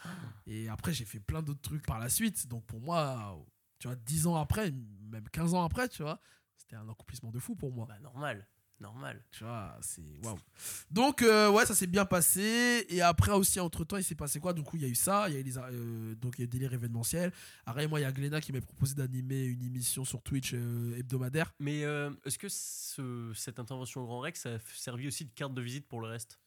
Et après, j'ai fait plein d'autres trucs par la suite, donc pour moi, tu vois, dix ans après, même quinze ans après, tu vois, c'était un accomplissement de fou pour moi. Bah normal. Normal, tu vois, c'est waouh. Donc euh, ouais, ça s'est bien passé. Et après aussi, entre temps, il s'est passé quoi ? Donc il y a eu ça, il y a eu les euh, donc il y a eu le délire événementiel. Arrête, moi, il y a Glénat qui m'a proposé d'animer une émission sur Twitch euh, hebdomadaire. Mais euh, est-ce que ce, cette intervention au Grand Rex a servi aussi de carte de visite pour le reste ?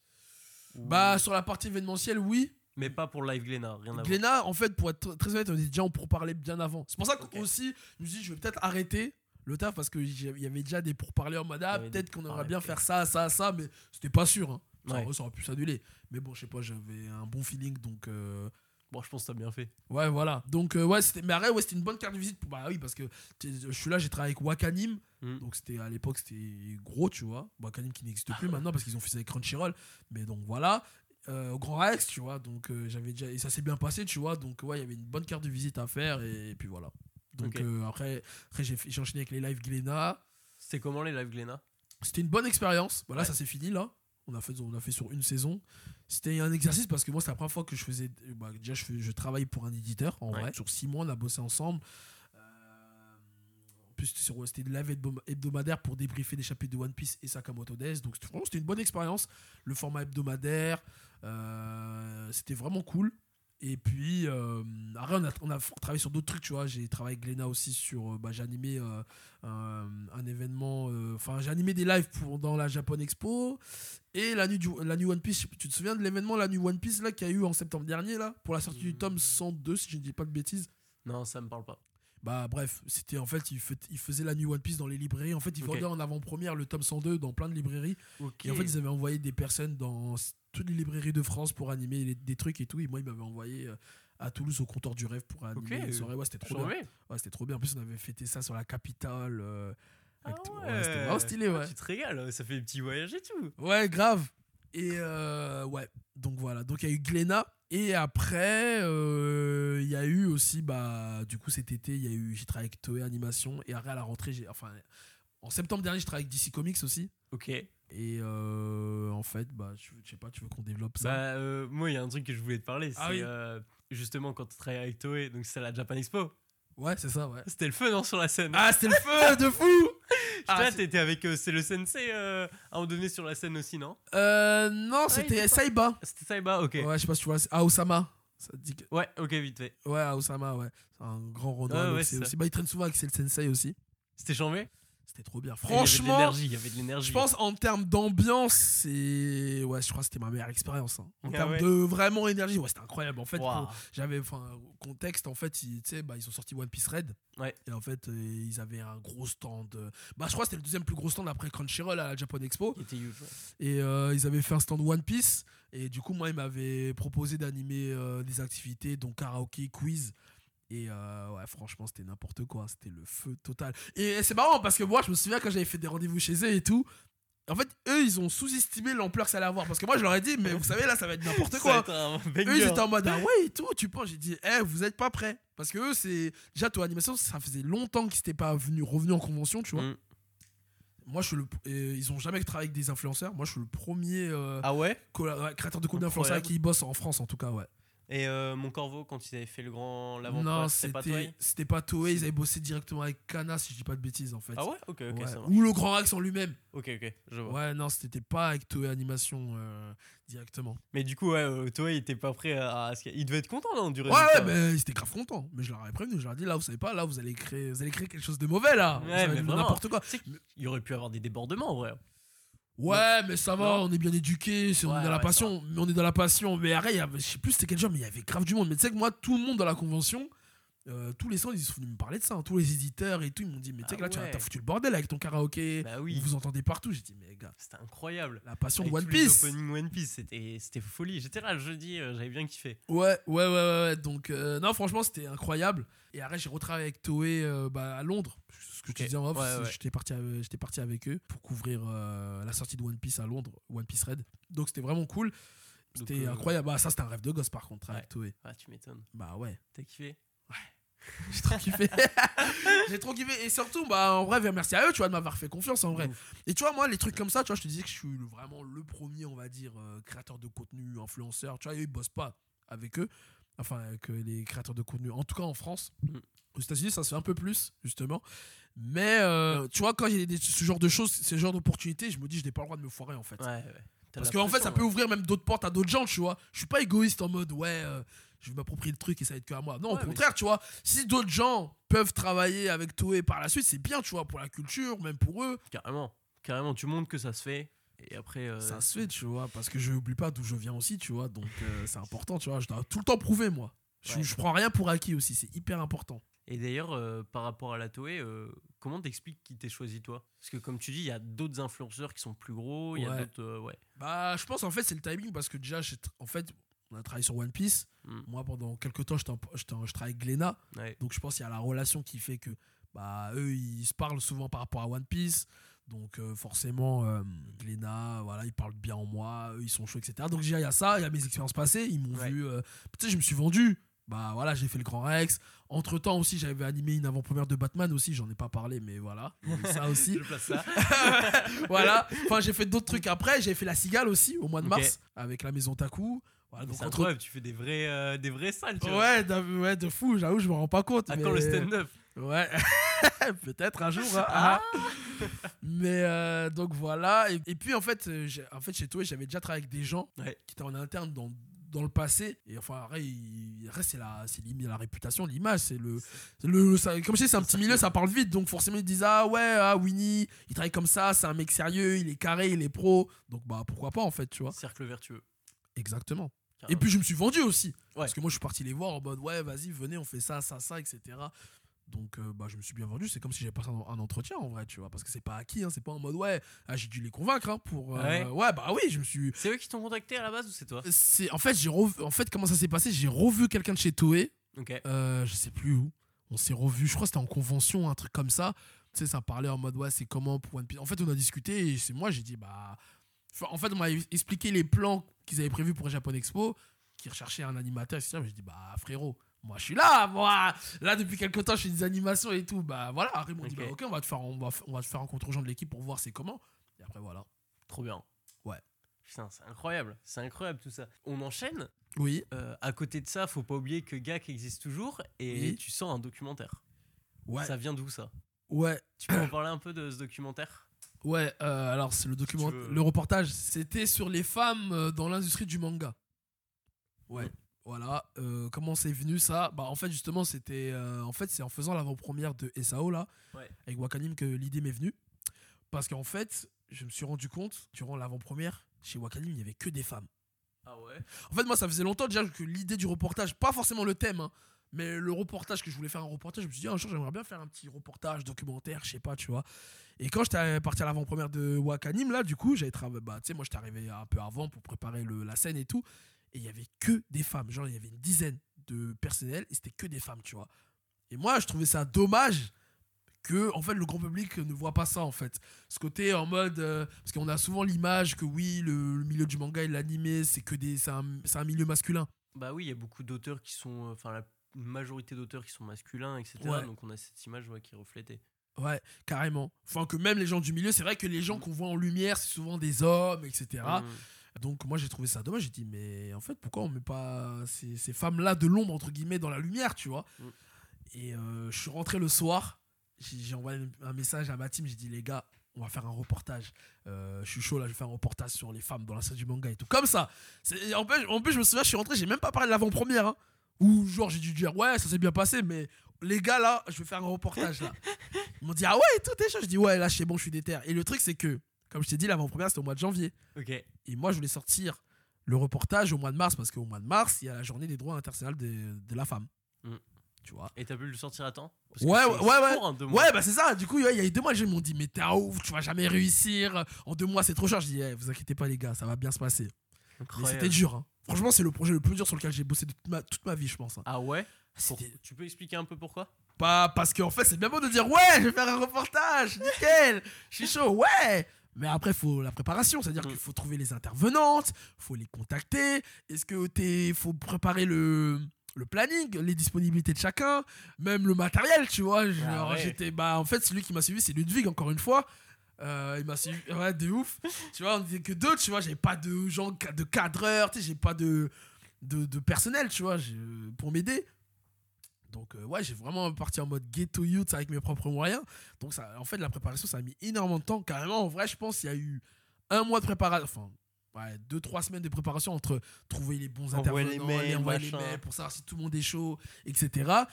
Ou... Bah sur la partie événementielle, oui. Mais pas pour live Glénat, rien à voir. Glénat, en fait, pour être très honnête, on était déjà en pourparlers bien avant. C'est pour ça okay. qu'aussi, je me suis dit, je vais peut-être arrêter. Le taf, parce qu'il y avait déjà des pourparlers en mode ah, peut-être qu'on aimerait bien faire ça, ça, ça, mais c'était pas sûr. Hein. Ça, ouais. vrai, ça aurait pu s'annuler. Mais bon, je sais pas, j'avais un bon feeling donc. Euh... Bon, je pense que t'as bien fait. Ouais, voilà. Donc, euh, ouais, c'était... mais arrête, ouais, c'était une bonne carte de visite. Pour... Bah oui, parce que je suis là, j'ai travaillé avec Wakanim. Mm. Donc, c'était, à l'époque, c'était gros, tu vois. Wakanim qui n'existe plus maintenant parce qu'ils ont fait ça avec Crunchyroll. Mais donc, voilà. Euh, au Grand Rex, tu vois. Donc, euh, j'avais déjà. Et ça s'est bien passé, tu vois. Donc, ouais, il y avait une bonne carte de visite à faire. Et, et puis, voilà. Donc okay. euh, après, après j'ai, j'ai enchaîné avec les lives Glénat. C'était comment les lives Glénat ? C'était une bonne expérience. Voilà, ouais. ça s'est fini là. On a fait, on a fait sur une saison. C'était un exercice parce que moi, c'était la première fois que je faisais. Bah, déjà, je, fais, je travaille pour un éditeur en ouais. vrai. Sur six mois, on a bossé ensemble. Euh, en plus, c'était, sur, c'était une live hebdomadaire pour débriefer des chapitres de One Piece et Sakamoto Days. Donc vraiment, c'était une bonne expérience. Le format hebdomadaire, euh, c'était vraiment cool. Et puis, euh, après, on a, on a travaillé sur d'autres trucs, tu vois. J'ai travaillé avec Glénat aussi sur... Bah, j'ai animé euh, un, un événement... Enfin, euh, j'ai animé des lives pour, dans la Japan Expo. Et la nuit, du, la nuit One Piece, tu te souviens de l'événement, la nuit One Piece, là, qu'il y a eu en septembre dernier, là, pour la sortie mmh. du tome cent deux, si je ne dis pas de bêtises. Non, ça ne me parle pas. Bah, bref, c'était en fait... Il, fait, il faisait la nuit One Piece dans les librairies. En fait, ils vendaient okay. en avant-première le tome cent deux dans plein de librairies. Okay. Et en fait, ils avaient envoyé des personnes dans... toutes les librairies de France pour animer les, des trucs et tout. Et moi, il m'avait envoyé à Toulouse au comptoir du rêve pour animer okay. les soirées. Ouais, c'était trop J'en bien. Ouais, c'était trop bien. En plus, on avait fêté ça sur la capitale. Euh, ah act- ouais. ouais, c'était vraiment stylé, ouais. Ah, tu te régales, ça fait des petits voyages et tout. Ouais, grave. Et euh, ouais, donc voilà. Donc, il y a eu Glénat. Et après, il euh, y a eu aussi, bah, du coup, cet été, y a eu, j'ai travaillé avec Toei Animation. Et après, à la rentrée, j'ai, enfin, en septembre dernier, j'ai travaillé avec D C Comics aussi. Ok. Et euh, en fait, bah, je, je sais pas, tu veux qu'on développe ça ? Bah, euh, moi, il y a un truc que je voulais te parler. Ah c'est oui. euh, justement quand tu travailles avec Toei, donc c'est la Japan Expo. Ouais, c'est ça, ouais. C'était le feu, non, sur la scène. Ah, c'était le feu de fou ! Ah, là, t'étais avec euh, c'est le Sensei euh, à un moment donné sur la scène aussi, non ? Euh, non, c'était ouais, Saiba. C'était Saiba, ok. Ouais, je sais pas si tu vois, Aosama. Ça dit que... Ouais, ok, vite fait. Ouais, Aosama, ouais. C'est un grand renoir. Ouais, ouais, c'est c'est aussi... bah, il traîne souvent avec c'est le Sensei aussi. C'était chambé ? C'était trop bien. Franchement, il y avait de l'énergie. Je pense en termes d'ambiance, c'est ouais, je crois que c'était ma meilleure expérience. Hein. En ah termes ouais. de vraiment énergie, ouais, c'était incroyable. En fait, wow. j'avais, enfin, contexte. En fait, ils, bah, ils ont sorti One Piece Red. Ouais. Et en fait, ils avaient un gros stand. Bah, je crois que c'était le deuxième plus gros stand après Crunchyroll à la Japan Expo. Il était huge. Ouais. Et euh, ils avaient fait un stand One Piece. Et du coup, moi, ils m'avaient proposé d'animer euh, des activités, donc karaoké, quiz. Et euh, ouais, franchement, c'était n'importe quoi. C'était le feu total. Et c'est marrant parce que moi, je me souviens quand j'avais fait des rendez-vous chez eux et tout. En fait, eux, ils ont sous-estimé l'ampleur que ça allait avoir. Parce que moi, je leur ai dit, mais vous savez, là, ça va être n'importe quoi. Eux, ils étaient en mode, ah ouais, et tout, tu penses. J'ai dit, eh, vous êtes pas prêts. Parce que eux, c'est. Déjà, toi, animation, ça faisait longtemps qu'ils n'étaient pas venus, revenus en convention, tu vois. Mm. Moi, je suis le. Euh, ils ont jamais travaillé avec des influenceurs. Moi, je suis le premier. Euh, ah ouais. Colla- créateur de compte d'influenceurs qui bosse en France, en tout cas, ouais. Et euh, Mon Corvo, quand ils avaient fait le grand l'avant-première, non, c'était, c'était pas Toei. C'était pas Toei. Ils avaient bossé directement avec Kana, si je dis pas de bêtises, en fait. Ah ouais. Ok, ok, ouais. Ça marche. Ou le Grand Rex en lui-même. Ok, ok, je vois. Ouais, non, c'était pas avec Toei Animation euh, directement. Mais du coup, ouais, euh, Toei était pas prêt à. Il devait être content, non, du résultat. Ouais, ouais, mais ils étaient grave contents. Mais je leur avais prévenu, je leur ai dit, là, vous savez pas, là, vous allez créer, vous allez créer quelque chose de mauvais, là. Ouais, mais vraiment, n'importe quoi. Il aurait pu avoir des débordements, en vrai. Ouais, ouais, mais ça va, ouais. On est bien éduqués, c'est, ouais, on est dans la ouais, passion, mais on est dans la passion. Mais arrête, je sais plus c'était quel genre, mais il y avait grave du monde. Mais tu sais que moi, tout le monde dans la convention, euh, tous les centres, ils sont venus me parler de ça, hein, tous les éditeurs et tout, ils m'ont dit, mais tu sais ah que là, ouais. tu as foutu le bordel avec ton karaoké, bah oui. Vous vous entendez partout. J'ai dit, mais gars, c'était incroyable. La passion avec de One Piece. Opening One Piece, c'était, c'était folie. J'étais là le jeudi, euh, j'avais bien kiffé. Ouais, ouais, ouais, ouais. Donc, euh, non, franchement, c'était incroyable. Et arrête, j'ai retravaillé avec Toei euh, bah, à Londres. Que okay. Tu disais en off, ouais, ouais. J'étais, parti avec, j'étais parti avec eux pour couvrir euh, la sortie de One Piece à Londres, One Piece Red. Donc c'était vraiment cool. C'était donc, incroyable. Euh... Bah, ça, c'était un rêve de gosse par contre, ouais. Avec Toei. Ah, tu m'étonnes. Bah ouais. T'as kiffé ? Ouais. J'ai trop kiffé. J'ai trop kiffé. Et surtout, bah, en vrai, merci à eux, tu vois, de m'avoir fait confiance, en vrai. Ouf. Et tu vois, moi, les trucs comme ça, tu vois, je te disais que je suis vraiment le premier, on va dire, euh, créateur de contenu, influenceur. Tu vois, eux, ils bossent pas avec eux. Enfin, avec les créateurs de contenu, en tout cas en France. Mm. Aux États-Unis, ça se fait un peu plus, justement. Mais euh, tu vois, quand il y a des, ce genre de choses, ce genre d'opportunités, je me dis, je n'ai pas le droit de me foirer, en fait. Ouais, ouais. Parce qu'en fait, ça ouais. peut ouvrir même d'autres portes à d'autres gens, tu vois. Je ne suis pas égoïste en mode, ouais, euh, je vais m'approprier le truc et ça va être que à moi. Non, ouais, au contraire, mais... tu vois, si d'autres gens peuvent travailler avec Toei par la suite, c'est bien, tu vois, pour la culture, même pour eux. Carrément, carrément, tu montres que ça se fait. Et après, euh... ça se fait, tu vois, parce que je n'oublie pas d'où je viens aussi, tu vois. Donc, euh, c'est important, tu vois. Je dois tout le temps prouver, moi. Je, ouais. je prends rien pour acquis aussi, c'est hyper important. Et d'ailleurs, euh, par rapport à la Toei, euh, comment t'expliques qui t'es choisi, toi ? Parce que comme tu dis, il y a d'autres influenceurs qui sont plus gros, il ouais. y a d'autres... Euh, ouais. Bah, je pense, en fait, c'est le timing, parce que déjà, j'ai, en fait, on a travaillé sur One Piece. Mm. Moi, pendant quelques temps, je travaille avec Glénat. Ouais. Donc, je pense qu'il y a la relation qui fait que, bah, eux, ils se parlent souvent par rapport à One Piece. Donc, euh, forcément, euh, Glénat, voilà, ils parlent bien en moi, eux, ils sont chauds, et cetera. Donc, déjà, il y a ça, il y a mes expériences passées, ils m'ont ouais. vu... Euh, tu sais, je me suis vendu. Bah voilà, j'ai fait le Grand Rex. Entre temps aussi, j'avais animé une avant-première de Batman aussi. J'en ai pas parlé, mais voilà. Ça aussi. Je place ça. Voilà. Enfin, j'ai fait d'autres trucs après. J'ai fait la Cigale aussi au mois de mars okay. avec la Maison Taku. Voilà, donc c'est entre... incroyable, tu fais des vrais, euh, des vrais salles. Tu ouais, ouais, de fou. J'avoue, je me rends pas compte. À mais... quand le stand-up ? Ouais. Peut-être un jour. Hein. Ah mais euh, donc voilà. Et, et puis en fait, j'ai, en fait, chez Toei, j'avais déjà travaillé avec des gens ouais. qui étaient en interne dans dans le passé, et enfin après, il reste c'est la c'est la réputation, l'image, c'est le c'est le ça, comme je dis, c'est un petit milieu, ça parle vite, donc forcément ils disent ah ouais, ah Winnie il travaille comme ça, c'est un mec sérieux, il est carré, il est pro, donc bah pourquoi pas, en fait, tu vois, cercle vertueux, exactement. Carrément. Et puis je me suis vendu aussi ouais. parce que moi je suis parti les voir en mode ouais vas-y venez on fait ça ça ça etc. Donc euh, bah je me suis bien vendu, c'est comme si j'avais passé un, un entretien, en vrai, tu vois, parce que c'est pas acquis, hein, c'est pas en mode ouais ah, j'ai dû les convaincre hein, pour euh, ouais. ouais bah oui je me suis. C'est eux qui t'ont contacté à la base ou c'est toi ? C'est en fait j'ai revu, en fait comment ça s'est passé, j'ai revu quelqu'un de chez Toei, okay. euh, je sais plus où, on s'est revu, je crois que c'était en convention, un truc comme ça, tu sais, ça parlait en mode ouais c'est comment pour One Piece, en fait on a discuté et c'est moi j'ai dit bah en fait on m'a expliqué les plans qu'ils avaient prévus pour Japan Expo, qui recherchaient un animateur, et cetera. Mais j'ai dit bah frérot, moi, je suis là, moi. Là, depuis quelques temps, je fais des animations et tout. Bah voilà, après, ils m'ont dit, bah ok, on va te faire, on va, on va te faire rencontrer aux gens de l'équipe pour voir c'est comment. Et après, voilà. Trop bien. Ouais. Putain, c'est incroyable. C'est incroyable tout ça. On enchaîne. Oui. Euh, à côté de ça, faut pas oublier que GAAK existe toujours et oui. tu sens un documentaire. Ouais. Ça vient d'où, ça ? Ouais. Tu peux en parler un peu de ce documentaire ? Ouais, euh, alors, c'est le document... si tu veux... le reportage, c'était sur les femmes dans l'industrie du manga. Ouais. Mmh. Voilà, euh, comment c'est venu ça ? Bah en fait justement c'était, euh, en fait c'est en faisant l'avant-première de S A O là, ouais. avec Wakanim que l'idée m'est venue, parce qu'en fait je me suis rendu compte durant l'avant-première chez Wakanim il y avait que des femmes. Ah ouais ? En fait moi ça faisait longtemps déjà que l'idée du reportage, pas forcément le thème, hein, mais le reportage que je voulais faire un reportage, je me suis dit un jour j'aimerais bien faire un petit reportage documentaire, je sais pas tu vois. Et quand j'étais parti à l'avant-première de Wakanim là du coup j'avais travaillé, bah tu sais moi j'étais arrivé un peu avant pour préparer le, la scène et tout. Et il n'y avait que des femmes. Genre, il y avait une dizaine de personnels et c'était que des femmes, tu vois. Et moi, je trouvais ça dommage que, en fait, le grand public ne voit pas ça, en fait. Ce côté en mode... Euh, parce qu'on a souvent l'image que, oui, le, le milieu du manga et de l'animé, c'est, que des, c'est, un, c'est un milieu masculin. Bah oui, il y a beaucoup d'auteurs qui sont... Enfin, euh, la majorité d'auteurs qui sont masculins, et cetera. Ouais. Donc, on a cette image ouais, qui est reflétée. Ouais, carrément. Enfin, que même les gens du milieu, c'est vrai que les gens qu'on voit en lumière, c'est souvent des hommes, et cetera. Mmh. Donc, moi, j'ai trouvé ça dommage. J'ai dit, mais en fait, pourquoi on met pas ces, ces femmes-là de l'ombre, entre guillemets, dans la lumière, tu vois ? Mmh. Et euh, je suis rentré le soir, j'ai, j'ai envoyé un message à ma team, j'ai dit, les gars, on va faire un reportage. Euh, je suis chaud, là, je vais faire un reportage sur les femmes dans l'industrie du manga et tout. Comme ça. C'est, en plus, en plus, je me souviens, je suis rentré, j'ai même pas parlé de l'avant-première, hein, où, genre, j'ai dû dire, ouais, ça s'est bien passé, mais... Les gars, là, je vais faire un reportage, là. Ils m'ont dit, ah ouais, tout est chaud. Je dis, ouais, là, c'est bon, je suis déter. Et le truc, c'est que, comme je t'ai dit, l'avant-première, c'était au mois de janvier. Okay. Et moi, je voulais sortir le reportage au mois de mars, parce qu'au mois de mars, il y a la journée des droits internationaux de, de la femme. Mm. Tu vois. Et t'as pu le sortir à temps ? Parce que ouais, ouais, ouais. Court, hein, deux mois. Ouais, bah c'est ça. Du coup, il y a eu deux mois, ils m'ont dit, mais t'es un ouf, tu vas jamais réussir. En deux mois, c'est trop cher. Je dis, eh, vous inquiétez pas, les gars, ça va bien se passer. Incroyable. Mais c'était dur, hein. Franchement, c'est le projet le plus dur sur lequel j'ai bossé toute ma, toute ma vie, je pense. Hein. Ah ouais ? C'était... Tu peux expliquer un peu pourquoi ? Pas parce qu'en fait c'est bien beau de dire ouais je vais faire un reportage nickel je suis chaud ouais mais après faut la préparation, c'est-à-dire mmh. qu'il faut trouver les intervenantes, faut les contacter, est-ce que t'es faut préparer le le planning, les disponibilités de chacun, même le matériel tu vois. Genre, ah ouais. J'étais bah en fait celui qui m'a suivi c'est Ludwig encore une fois. Euh, il m'a suivi ouais de ouf tu vois on disait que deux tu vois j'avais pas de gens de cadreurs tu sais j'ai pas de de, de personnel tu vois j'ai, pour m'aider. Donc euh, ouais, j'ai vraiment parti en mode ghetto youth avec mes propres moyens. Donc ça, en fait, la préparation, ça a mis énormément de temps. Carrément, en vrai, je pense qu'il y a eu un mois de préparation, enfin, ouais, deux, trois semaines de préparation entre trouver les bons envoyer intervenants, les mails, aller envoyer machin. Les mails pour savoir si tout le monde est chaud, et cetera.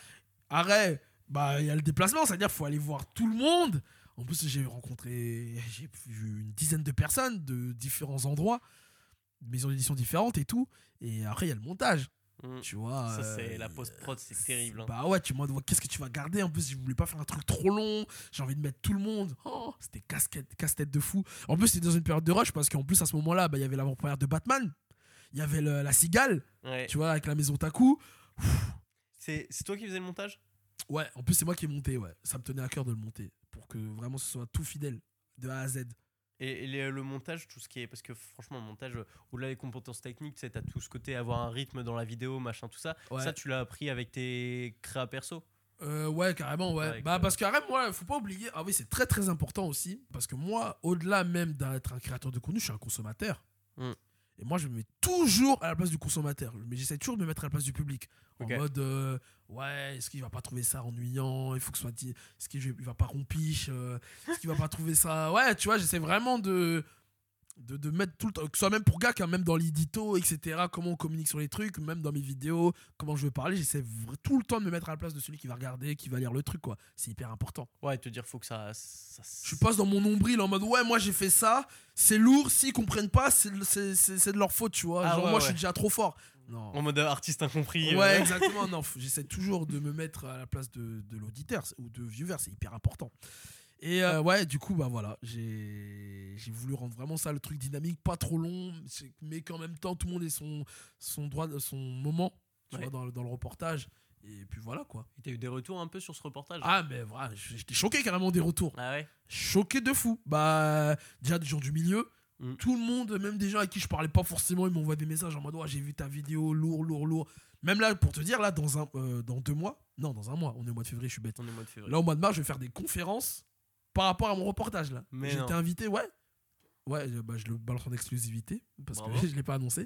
Arrête, bah il y a le déplacement, c'est-à-dire qu'il faut aller voir tout le monde. En plus, j'ai rencontré j'ai vu une dizaine de personnes de différents endroits, maisons d'édition différentes et tout. Et après, il y a le montage. Tu vois, ça c'est euh, la post-prod, c'est, c'est terrible. Hein. Bah ouais, tu me demandes qu'est-ce que tu vas garder. En plus, je voulais pas faire un truc trop long. J'ai envie de mettre tout le monde. Oh, c'était casse-tête de fou. En plus, c'était dans une période de rush parce qu'en plus, à ce moment-là, bah, y avait l'avant-première de Batman. Il y avait le, la cigale, ouais. Tu vois, avec la maison Taku. C'est, c'est toi qui faisais le montage ? Ouais, en plus, c'est moi qui ai monté. Ouais. Ça me tenait à cœur de le monter pour que vraiment ce soit tout fidèle de A à Z. Et les, le montage, tout ce qui est... Parce que franchement, le montage, au-delà des compétences techniques, tu sais, t'as tout ce côté, avoir un rythme dans la vidéo, machin, tout ça. Ouais. Ça, tu l'as appris avec tes créas perso euh, Ouais, carrément, ouais. Avec bah, euh... Parce que, carrément, moi, faut pas oublier... Ah oui, c'est très, très important aussi. Parce que moi, au-delà même d'être un créateur de contenu, je suis un consommateur. Mm. Et moi, je me mets toujours à la place du consommateur. Mais j'essaie toujours de me mettre à la place du public. Okay. En mode, euh, ouais, est-ce qu'il va pas trouver ça ennuyant ? Il faut que ce soit dit. Est-ce qu'il va pas rompiche ? euh, Est-ce qu'il va pas trouver ça ? Ouais, tu vois, j'essaie vraiment de, de, de mettre tout le temps, que ce soit même pour G A A K, hein, même dans l'édito, et cetera. Comment on communique sur les trucs, même dans mes vidéos, comment je veux parler. J'essaie tout le temps de me mettre à la place de celui qui va regarder, qui va lire le truc, quoi. C'est hyper important. Ouais, te dire, faut que ça. ça je passe dans mon nombril en mode, ouais, moi j'ai fait ça, c'est lourd, s'ils comprennent pas, c'est, c'est, c'est, c'est de leur faute, tu vois. Ah, genre, ouais, moi ouais. Je suis déjà trop fort. Non. En mode artiste incompris. Ouais, euh... exactement. Non, faut, j'essaie toujours de me mettre à la place de, de l'auditeur ou de viewer, c'est hyper important. Et euh, ouais, du coup, bah voilà, j'ai, j'ai voulu rendre vraiment ça le truc dynamique, pas trop long, mais qu'en même temps, tout le monde ait son, son, droit, son moment tu ouais. vois, dans, dans le reportage. Et puis voilà quoi. Et t'as eu des retours un peu sur ce reportage ? Ah, mais voilà, j'étais choqué carrément des retours. Ah ouais ? Choqué de fou. Bah, déjà des gens du milieu. Mmh. Tout le monde, même des gens à qui je parlais pas forcément, ils m'envoient des messages en mode oh, j'ai vu ta vidéo, lourd, lourd, lourd. Même là, pour te dire, là, dans, un, euh, dans deux mois, non, dans un mois, on est au mois de février, je suis bête. On est au mois de février. Là, au mois de mars, je vais faire des conférences par rapport à mon reportage. Là. Mais j'ai non. été invité, ouais. Ouais, bah, je le balance en exclusivité parce Bravo. que je l'ai pas annoncé.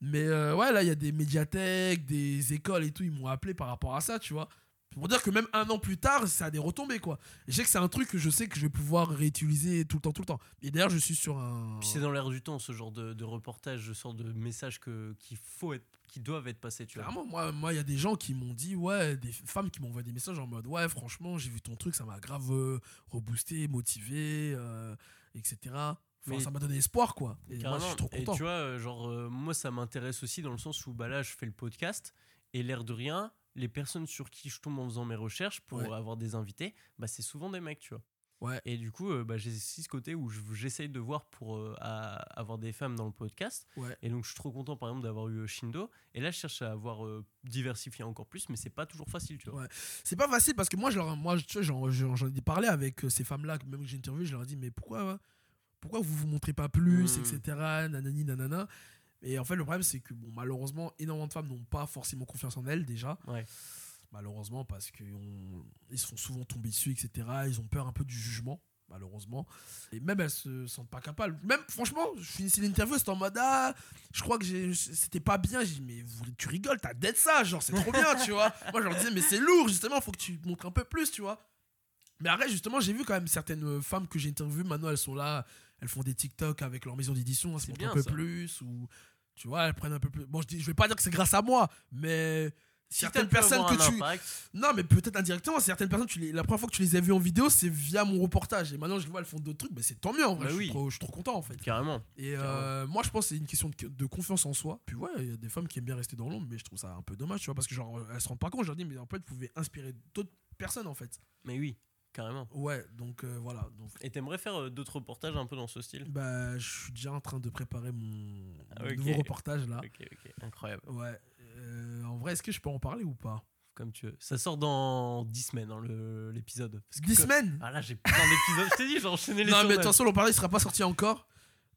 Mais euh, ouais, là, il y a des médiathèques, des écoles et tout, ils m'ont appelé par rapport à ça, tu vois. Pour dire que même un an plus tard, ça a des retombées, quoi. Et je sais que c'est un truc que je sais que je vais pouvoir réutiliser tout le temps, tout le temps. Et d'ailleurs, je suis sur un... Puis c'est dans l'air du temps, ce genre de, de reportage, ce genre de messages que, qu'il faut être, qui doivent être passés, tu vois. Clairement, moi, moi, y a des gens qui m'ont dit, ouais, des femmes qui m'envoient des messages en mode, ouais, franchement, j'ai vu ton truc, ça m'a grave euh, reboosté, motivé, euh, et cetera. Enfin, ça m'a donné espoir, quoi. Et moi, je suis trop content. Et tu vois, genre, euh, moi, ça m'intéresse aussi dans le sens où, bah là, je fais le podcast, et l'air de rien... les personnes sur qui je tombe en faisant mes recherches pour ouais. avoir des invités, bah c'est souvent des mecs, tu vois. Ouais. Et du coup, euh, bah, j'ai aussi ce côté où je, j'essaye de voir pour euh, à, avoir des femmes dans le podcast. Ouais. Et donc, je suis trop content, par exemple, d'avoir eu Shindo. Et là, je cherche à avoir euh, diversifié encore plus, mais c'est pas toujours facile, tu vois. Ouais. C'est pas facile parce que moi, je leur, moi tu sais, j'en, j'en, j'en ai parlé avec ces femmes-là, même que j'ai interviewé, je leur ai dit, mais pourquoi, hein, pourquoi vous vous montrez pas plus, mmh. et cetera. Nanani, nanana. Et en fait, le problème, c'est que bon, malheureusement, énormément de femmes n'ont pas forcément confiance en elles déjà. Ouais. malheureusement, parce qu'ils se font souvent tomber dessus, et cetera. Ils ont peur un peu du jugement, malheureusement. Et même, elles se sentent pas capables. Même, franchement, je finissais l'interview, c'était en mode, ah, je crois que j'ai, c'était pas bien. J'ai dit, mais tu rigoles, t'as d'être ça, genre, c'est trop bien, tu vois. Moi, je leur disais, mais c'est lourd, justement, faut que tu montres un peu plus, tu vois. Mais après, justement, j'ai vu quand même certaines femmes que j'ai interviewées, maintenant, elles sont là, elles font des TikTok avec leur maison d'édition, elles se montrent un peu ça. plus, ou, tu vois, elles prennent un peu plus. Bon, je, dis, je vais pas dire que c'est grâce à moi, mais... Certaines si personnes que tu impact. Non, mais peut-être indirectement, certaines personnes tu les... la première fois que tu les as vues en vidéo, c'est via mon reportage, et maintenant je les vois, elles font d'autres trucs, mais c'est tant mieux en vrai. Bah je, oui. suis trop... je suis trop content en fait. Carrément. Et euh, Carrément. moi je pense que c'est une question de... de confiance en soi. Puis ouais, il y a des femmes qui aiment bien rester dans l'ombre, mais je trouve ça un peu dommage, tu vois, parce que genre elles se rendent pas compte, je leur dis mais en fait, vous pouvez inspirer d'autres personnes en fait. Mais oui. Carrément. Ouais, donc euh, voilà. Donc... Et t'aimerais faire euh, d'autres reportages un peu dans ce style ? Bah, je suis déjà en train de préparer mon, ah, okay. mon nouveau reportage là. Ok, ok, incroyable. Ouais. Euh, en vrai, est-ce que je peux en parler ou pas ? Comme tu veux. Ça sort dans dix semaines, hein, le... l'épisode. Parce que dix semaines ? Ah là, j'ai plein d'épisodes. Je t'ai dit, j'ai enchaîné les. Non, tournages. Mais de toute façon, l'on parlait, il sera pas sorti encore.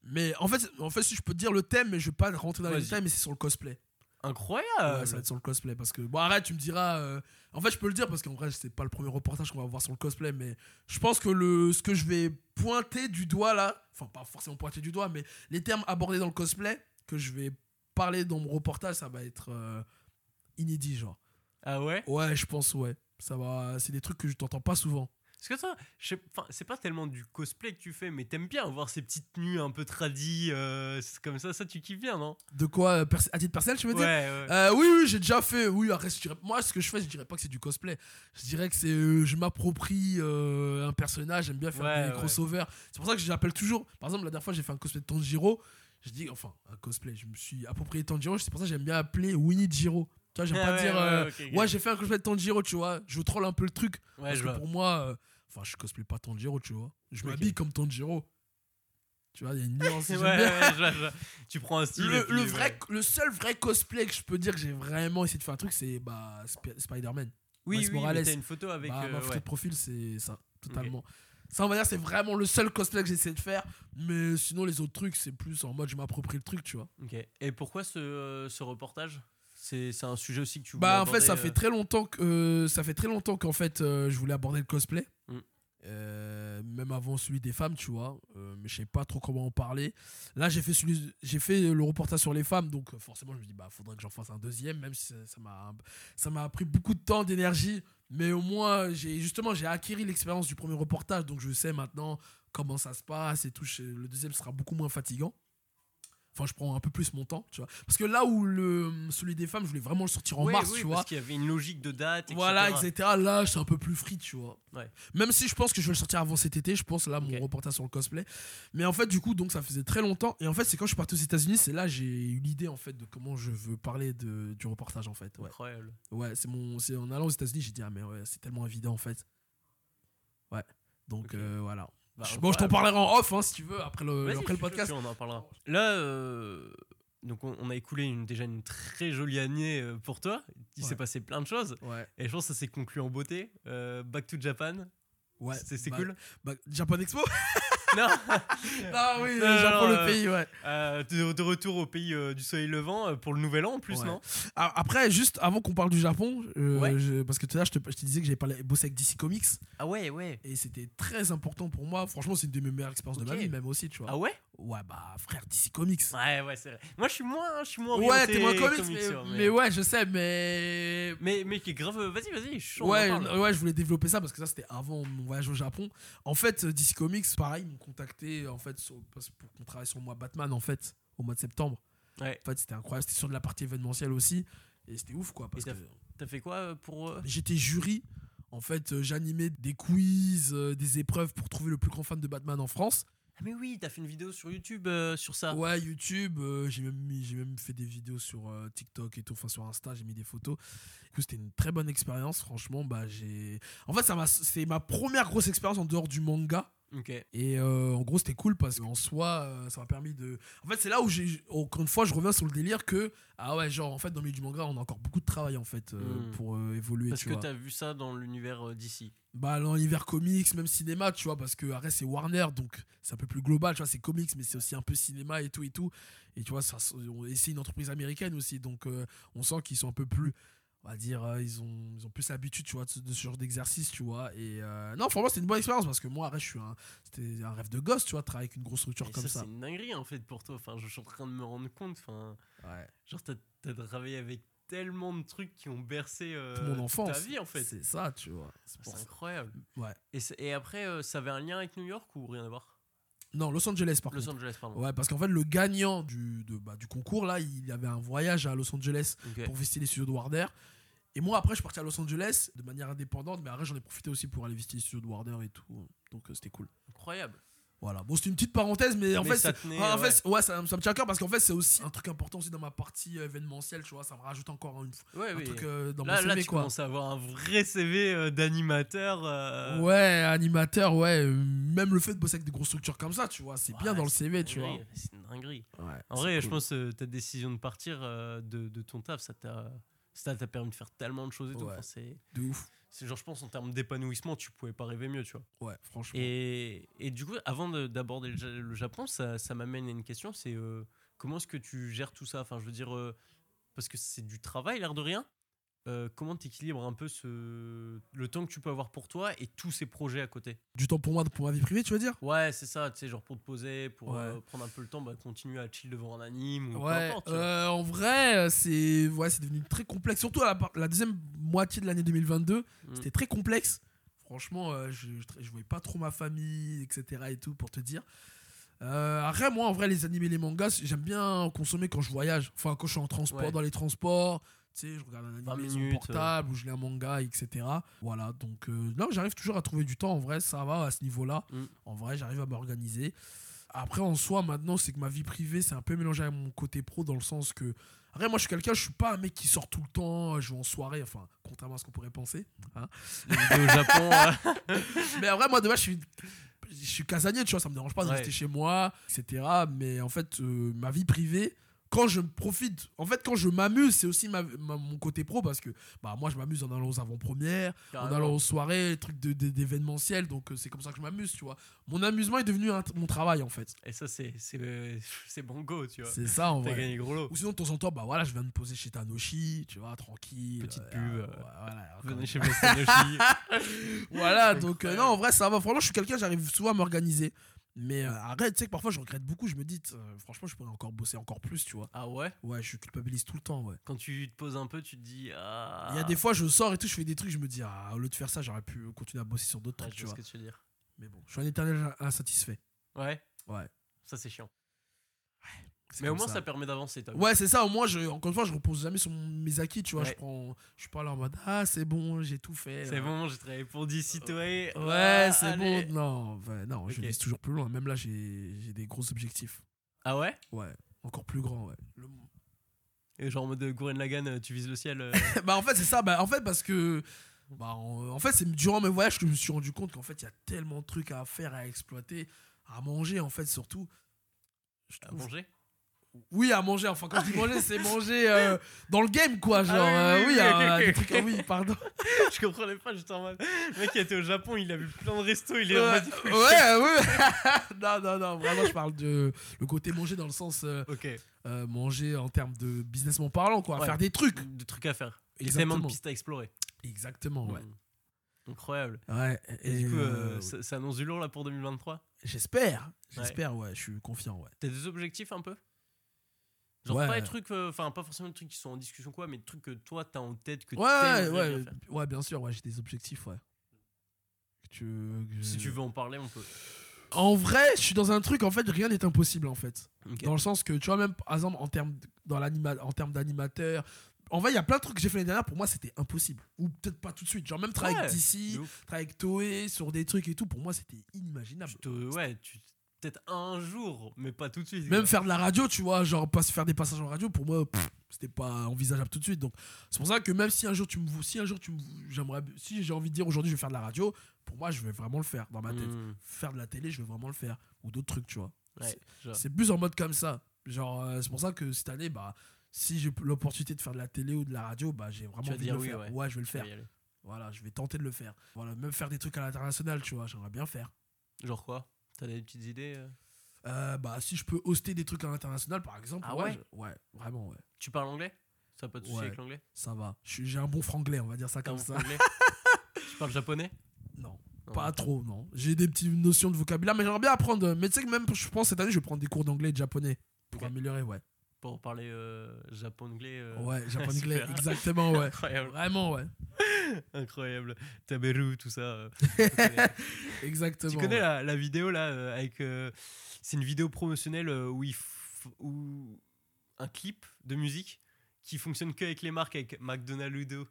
Mais en fait, en fait, si je peux te dire le thème, mais je vais pas rentrer dans Vas-y. les détails, mais c'est sur le cosplay. Incroyable. Ouais, ça va être sur le cosplay parce que bon arrête tu me diras euh... en fait je peux le dire parce qu'en vrai c'est pas le premier reportage qu'on va voir sur le cosplay, mais je pense que le ce que je vais pointer du doigt là, enfin pas forcément pointer du doigt, mais les termes abordés dans le cosplay que je vais parler dans mon reportage, ça va être euh... inédit genre. Ah ouais. Ouais, je pense ouais. Ça va, c'est des trucs que je t'entends pas souvent. Parce que toi, je sais, c'est pas tellement du cosplay que tu fais, mais t'aimes bien voir ces petites tenues un peu tradies, euh, comme ça, ça tu kiffes bien, non ? De quoi, pers- à titre personnel, je veux ouais, dire ouais. Euh, Oui, oui, j'ai déjà fait. Oui, après, je dirais, moi, ce que je fais, je dirais pas que c'est du cosplay. Je dirais que c'est, euh, je m'approprie euh, un personnage, j'aime bien faire ouais, des ouais. crossovers. C'est pour ça que j'appelle toujours. Par exemple, la dernière fois, j'ai fait un cosplay de Tanjiro. Je dis, enfin, un cosplay, je me suis approprié Tanjiro. C'est pour ça que j'aime bien appeler Winnie Jiro. Tu vois, j'aime ah pas ouais, dire, ouais, euh, okay, ouais, okay. j'ai fait un cosplay de Tanjiro, tu vois. Je troll un peu le truc. Ouais, parce que vois. Pour moi, euh, enfin, je cosplay pas Tanjiro, tu vois. Je okay. m'habille comme Tanjiro. Tu vois, il y a une nuance. ouais, ouais, ouais, je, je, tu prends un style. Le, puis, le, vrai, ouais. le seul vrai cosplay que je peux dire que j'ai vraiment essayé de faire un truc, c'est bah, Sp- Spider-Man. Oui, bah, oui, Morales. Mais t'as une photo avec. Bah, euh, ma photo ouais. de profil, c'est ça, totalement. Okay. Ça, on va dire, c'est vraiment le seul cosplay que j'essaie de faire. Mais sinon, les autres trucs, c'est plus en mode je m'approprie le truc, tu vois. Ok. Et pourquoi ce, euh, ce reportage ? C'est, c'est un sujet aussi que tu voulais bah, aborder. En fait, ça, euh... fait très longtemps que, euh, ça fait très longtemps qu'en fait, euh, je voulais aborder le cosplay. Mm. Euh, même avant celui des femmes, tu vois. Euh, mais je sais pas trop comment en parler. Là, j'ai fait, celui, j'ai fait le reportage sur les femmes. Donc, forcément, je me dis, bah, faudrait que j'en fasse un deuxième. Même si ça, ça, m'a, ça m'a pris beaucoup de temps, d'énergie. Mais au moins, j'ai, justement, j'ai acquis l'expérience du premier reportage. Donc, je sais maintenant comment ça se passe et tout. Le deuxième sera beaucoup moins fatigant. Enfin, je prends un peu plus mon temps, tu vois. Parce que là où le, celui des femmes, je voulais vraiment le sortir en oui, mars, oui, tu vois. Parce qu'il y avait une logique de date, et cetera. Voilà, et cetera. Là, c'est un peu plus free, tu vois. Ouais. Même si je pense que je vais le sortir avant cet été, je pense, là, okay. mon reportage sur le cosplay. Mais en fait, du coup, donc, ça faisait très longtemps. Et en fait, c'est quand je suis parti aux États-Unis, c'est là j'ai eu l'idée, en fait, de comment je veux parler de, du reportage, en fait. Ouais. Incroyable. Ouais, c'est, mon, c'est en allant aux États-Unis, j'ai dit, ah, mais ouais, c'est tellement évident, en fait. Ouais. Donc, okay. euh, voilà. Bah, bon, je t'en parlerai en off hein, si tu veux après le, après le podcast. Sûr, on en parlera. Là, euh, donc on, on a écoulé une, déjà une très jolie année pour toi. Il ouais. s'est passé plein de choses. Ouais. Et je pense que ça s'est conclu en beauté. Euh, back to Japan. Ouais. C'est, c'est bah, cool. Bah, Japan Expo. Non. Ah oui, euh, Japon euh, le pays, ouais. Euh, de, de retour au pays euh, du soleil levant pour le nouvel an en plus, ouais. non ? Après, juste avant qu'on parle du Japon, euh, ouais. je, parce que tout à l'heure, je te, je te disais que j'avais parlé, bossé avec D C Comics. Ah ouais, ouais. Et c'était très important pour moi. Franchement, c'est une de mes meilleures expériences okay. de ma vie, même aussi, tu vois. Ah ouais ? Ouais, bah frère, D C Comics. Ouais, ouais, c'est vrai. Moi, je suis moins, je suis moins. Ouais, t'es moins comics, comics mais, sûr, mais... mais ouais, je sais, mais. Mais, mais qui est grave. Vas-y, vas-y. Je ouais, n- ouais, je voulais développer ça parce que ça, c'était avant mon voyage au Japon. En fait, D C Comics, pareil. Contacté en fait sur, pour qu'on travaille sur le mois Batman en fait au mois de septembre. Ouais. En fait c'était incroyable, c'était sur de la partie événementielle aussi et c'était ouf quoi. Parce t'as, que t'as fait quoi pour euh... J'étais jury en fait, j'animais des quiz, euh, des épreuves pour trouver le plus grand fan de Batman en France. Ah mais oui, t'as fait une vidéo sur YouTube euh, sur ça. Ouais YouTube, euh, j'ai même mis, j'ai même fait des vidéos sur euh, TikTok et tout, enfin sur Insta j'ai mis des photos. Du coup c'était une très bonne expérience franchement. Bah j'ai, en fait ça m'a, c'est ma première grosse expérience en dehors du manga. Okay. Et euh, en gros c'était cool parce qu'en soi euh, ça m'a permis de, en fait c'est là où j'ai, encore une fois je reviens sur le délire que ah ouais genre en fait dans le milieu du manga on a encore beaucoup de travail en fait euh, mmh. pour euh, évoluer parce tu que vois. T'as vu ça dans l'univers euh, D C, bah dans l'univers comics même cinéma tu vois parce que après c'est Warner donc c'est un peu plus global tu vois, c'est comics mais c'est aussi un peu cinéma et tout et tout et tu vois ça, c'est une entreprise américaine aussi donc euh, on sent qu'ils sont un peu plus on va dire, euh, ils, ont, ils ont plus l'habitude, tu vois, de, de ce genre d'exercice, tu vois. Et euh, non, franchement, c'était une bonne expérience parce que moi, après, je suis un, c'était un rêve de gosse, tu vois, de travailler avec une grosse structure mais comme ça. ça. C'est une dinguerie, en fait, pour toi. Enfin, je suis en train de me rendre compte. Enfin, ouais. Genre, t'as, t'as travaillé avec tellement de trucs qui ont bercé euh, mon enfance, ta vie, en fait. C'est ça, tu vois. C'est, c'est incroyable. Ouais. Et, c'est, et après, euh, ça avait un lien avec New York ou rien à voir? Non, Los Angeles par Los contre. Angeles, pardon. Ouais, parce qu'en fait, le gagnant du, de, bah, du concours, là, il avait un voyage à Los Angeles okay. pour visiter les studios de Warner. Et moi, après, je suis parti à Los Angeles de manière indépendante, mais après, j'en ai profité aussi pour aller visiter les studios de Warner et tout. Donc, euh, c'était cool. Incroyable. Voilà, bon, c'est une petite parenthèse, mais, mais en fait, ça, tenait, ah, en ouais. fait ouais, ça, ça me tient à cœur parce qu'en fait, c'est aussi un truc important aussi dans ma partie événementielle, tu vois, ça me rajoute encore une fois ouais, un oui. truc euh, dans là, mon C V. Là, tu quoi. commences à avoir un vrai C V euh, d'animateur. Euh... Ouais, animateur, ouais, même le fait de bosser avec des grosses structures comme ça, tu vois, c'est ouais, bien dans le C V, tu vois. C'est une dinguerie. Ouais, en vrai, cool. Je pense que euh, ta décision de partir euh, de, de ton taf, ça t'a, ça t'a permis de faire tellement de choses et ouais. tout. Enfin, c'est... De ouf. C'est genre, je pense, en termes d'épanouissement, tu pouvais pas rêver mieux, tu vois. Ouais, franchement. Et, et du coup, avant de, d'aborder le, le Japon, ça, ça m'amène à une question, c'est euh, comment est-ce que tu gères tout ça? Enfin, je veux dire, euh, parce que c'est du travail, l'air de rien. Euh, comment t'équilibres un peu ce... le temps que tu peux avoir pour toi et tous ces projets à côté? Du temps pour moi, pour ma vie privée, tu veux dire? Ouais, c'est ça, tu sais, genre pour te poser, pour ouais. euh, prendre un peu le temps, bah, continuer à chill devant un anime ou ouais. peu importe. Euh, en vrai, c'est... Ouais, c'est devenu très complexe, surtout à la, par... la deuxième moitié de l'année deux mille vingt-deux, mmh. c'était très complexe. Franchement, euh, je, je, je voyais pas trop ma famille, et cetera et tout, pour te dire. Euh, après, moi, en vrai, les animés et les mangas, j'aime bien consommer quand je voyage, enfin, quand je suis en transport, ouais. dans les transports. Tu sais, je regarde un anime sur portable, euh... ou je lis un manga, et cetera. Voilà, donc euh, là, j'arrive toujours à trouver du temps. En vrai, ça va à ce niveau-là. Mm. En vrai, j'arrive à m'organiser. Après, en soi, maintenant, c'est que ma vie privée, c'est un peu mélangé à mon côté pro, dans le sens que... Après, moi, je suis quelqu'un, je suis pas un mec qui sort tout le temps, je vais en soirée, enfin, contrairement à ce qu'on pourrait penser. Hein. Au Japon... euh... Mais en vrai, moi, de base, je suis... je suis casanier, tu vois, ça me dérange pas de ouais. rester chez moi, et cetera. Mais en fait, euh, ma vie privée... Quand je profite, en fait, quand je m'amuse, c'est aussi ma, ma, mon côté pro parce que bah, moi, je m'amuse en allant aux avant-premières, Carrément. en allant aux soirées, trucs de, de, d'événementiel. Donc, c'est comme ça que je m'amuse, tu vois. Mon amusement est devenu un, mon travail, en fait. Et ça, c'est, c'est, euh, c'est bango, tu vois. C'est ça, en vrai. T'as gagné gros lot. Ou sinon, de temps en temps, bah, voilà, je viens me poser chez Tanoshi, tu vois, tranquille. Petite pub. Euh, euh, voilà, venez chez Tanoshi. Voilà, donc, euh, non, en vrai, ça va. Franchement, je suis quelqu'un, j'arrive souvent à m'organiser. Mais euh, arrête, tu sais que parfois je regrette beaucoup, je me dis, euh, franchement, je pourrais encore bosser encore plus, tu vois. Ah ouais? Ouais, je culpabilise tout le temps, ouais. Quand tu te poses un peu, tu te dis, ah. Il y a des fois, je sors et tout, je fais des trucs, je me dis, ah, au lieu de faire ça, j'aurais pu continuer à bosser sur d'autres ah, trucs, tu vois. Je sais ce que tu veux dire. Mais bon, je suis un éternel insatisfait. Ouais? Ouais. Ça, c'est chiant. Ouais. C'est mais au moins ça, ça permet d'avancer. T'as ouais, c'est ça. Au moins, je, encore une fois, je repose jamais sur mes acquis. Tu vois, ouais. je prends, je suis pas là en mode ah, c'est bon, j'ai tout fait. C'est euh... bon, j'ai travaillé pour D C Toei. Euh, ouais, ah, c'est allez. bon. Non, bah, non, okay. je vise toujours plus loin. Même là, j'ai, j'ai des gros objectifs. Ah ouais? Ouais, encore plus grand. Ouais. Le... Et genre en mode Gurren Lagann, tu vises le ciel. Euh... bah en fait, c'est ça. Bah en fait, parce que bah en, en fait, c'est durant mes voyages que je me suis rendu compte qu'en fait, il y a tellement de trucs à faire, à exploiter, à manger en fait surtout. Je trouve... À manger. Oui, à manger, enfin quand je dis manger, c'est manger euh, dans le game quoi, genre ah oui, oui, oui, euh, oui, oui, oui, oui. Des trucs, ah, oui, pardon. Je comprenais pas, j'étais en mode, le mec qui était au Japon, il a vu plein de restos, il est euh, en mode... Ouais, ouais, non, non, non, vraiment je parle de le côté manger dans le sens euh, okay. euh, manger en termes de businessment parlant quoi, ouais, faire des trucs. Des trucs à faire, exactement. Des pistes à explorer. Exactement, ouais. Mmh. Incroyable. Ouais. Et, et du coup, euh, euh, ça, ça annonce du lourd là pour deux mille vingt-trois? J'espère, j'espère, ouais, ouais, je suis confiant, ouais. T'as des objectifs un peu? Genre ouais. pas des trucs, enfin euh, pas forcément des trucs qui sont en discussion quoi, mais des trucs que toi t'as en tête que ouais, t'aimes ouais, bien faire. Ouais, bien sûr, ouais, j'ai des objectifs, ouais. Que tu veux, que... Si tu veux en parler, on peut. En vrai, je suis dans un truc, en fait, rien n'est impossible, en fait. Okay. Dans le sens que, tu vois, même, par exemple, en termes d'animateur, en vrai, il y a plein de trucs que j'ai fait l'année dernière, pour moi, c'était impossible. Ou peut-être pas tout de suite. Genre même travailler ouais, avec D C, travailler avec Toei, sur des trucs et tout, pour moi, c'était inimaginable. Te... Ouais, tu... peut-être un jour, mais pas tout de suite. Même quoi. Faire de la radio, tu vois, genre faire des passages en radio, pour moi, pff, c'était pas envisageable tout de suite. Donc c'est pour ça que même si un jour tu me vois, si un jour tu me, j'aimerais, si j'ai envie de dire aujourd'hui je vais faire de la radio, pour moi je vais vraiment le faire dans ma tête. Mmh. Faire de la télé, je vais vraiment le faire ou d'autres trucs, tu vois. Ouais, c'est, c'est plus en mode comme ça. Genre euh, c'est pour ça que cette année, bah si j'ai l'opportunité de faire de la télé ou de la radio, bah j'ai vraiment envie de dire le oui, faire. Ouais. ouais, je vais le faire. Voilà, je vais tenter de le faire. Voilà, même faire des trucs à l'international, tu vois, j'aimerais bien faire. Genre quoi? T'as des petites idées euh... Euh, bah si je peux hoster des trucs à l'international par exemple. Ah ouais, ouais, ouais, vraiment ouais. Tu parles anglais? Ça n'a pas de souci ouais, avec l'anglais ? Ça va. J'ai un bon franglais, on va dire ça comme ça. Tu parles japonais ? Non, non, pas trop, non. J'ai des petites notions de vocabulaire, mais j'aimerais bien apprendre. Mais tu sais que même, je pense, cette année, je vais prendre des cours d'anglais et de japonais pour okay. améliorer, ouais. Pour parler euh, japonglais. Euh... Ouais, japonglais, exactement, ouais. Incroyable. Vraiment, ouais. Incroyable. Taberu, tout ça. Euh, exactement. Tu connais ouais. la, la vidéo, là, euh, avec... Euh, c'est une vidéo promotionnelle euh, où, il f- où un clip de musique qui fonctionne que avec les marques, avec McDonald's, Ludo.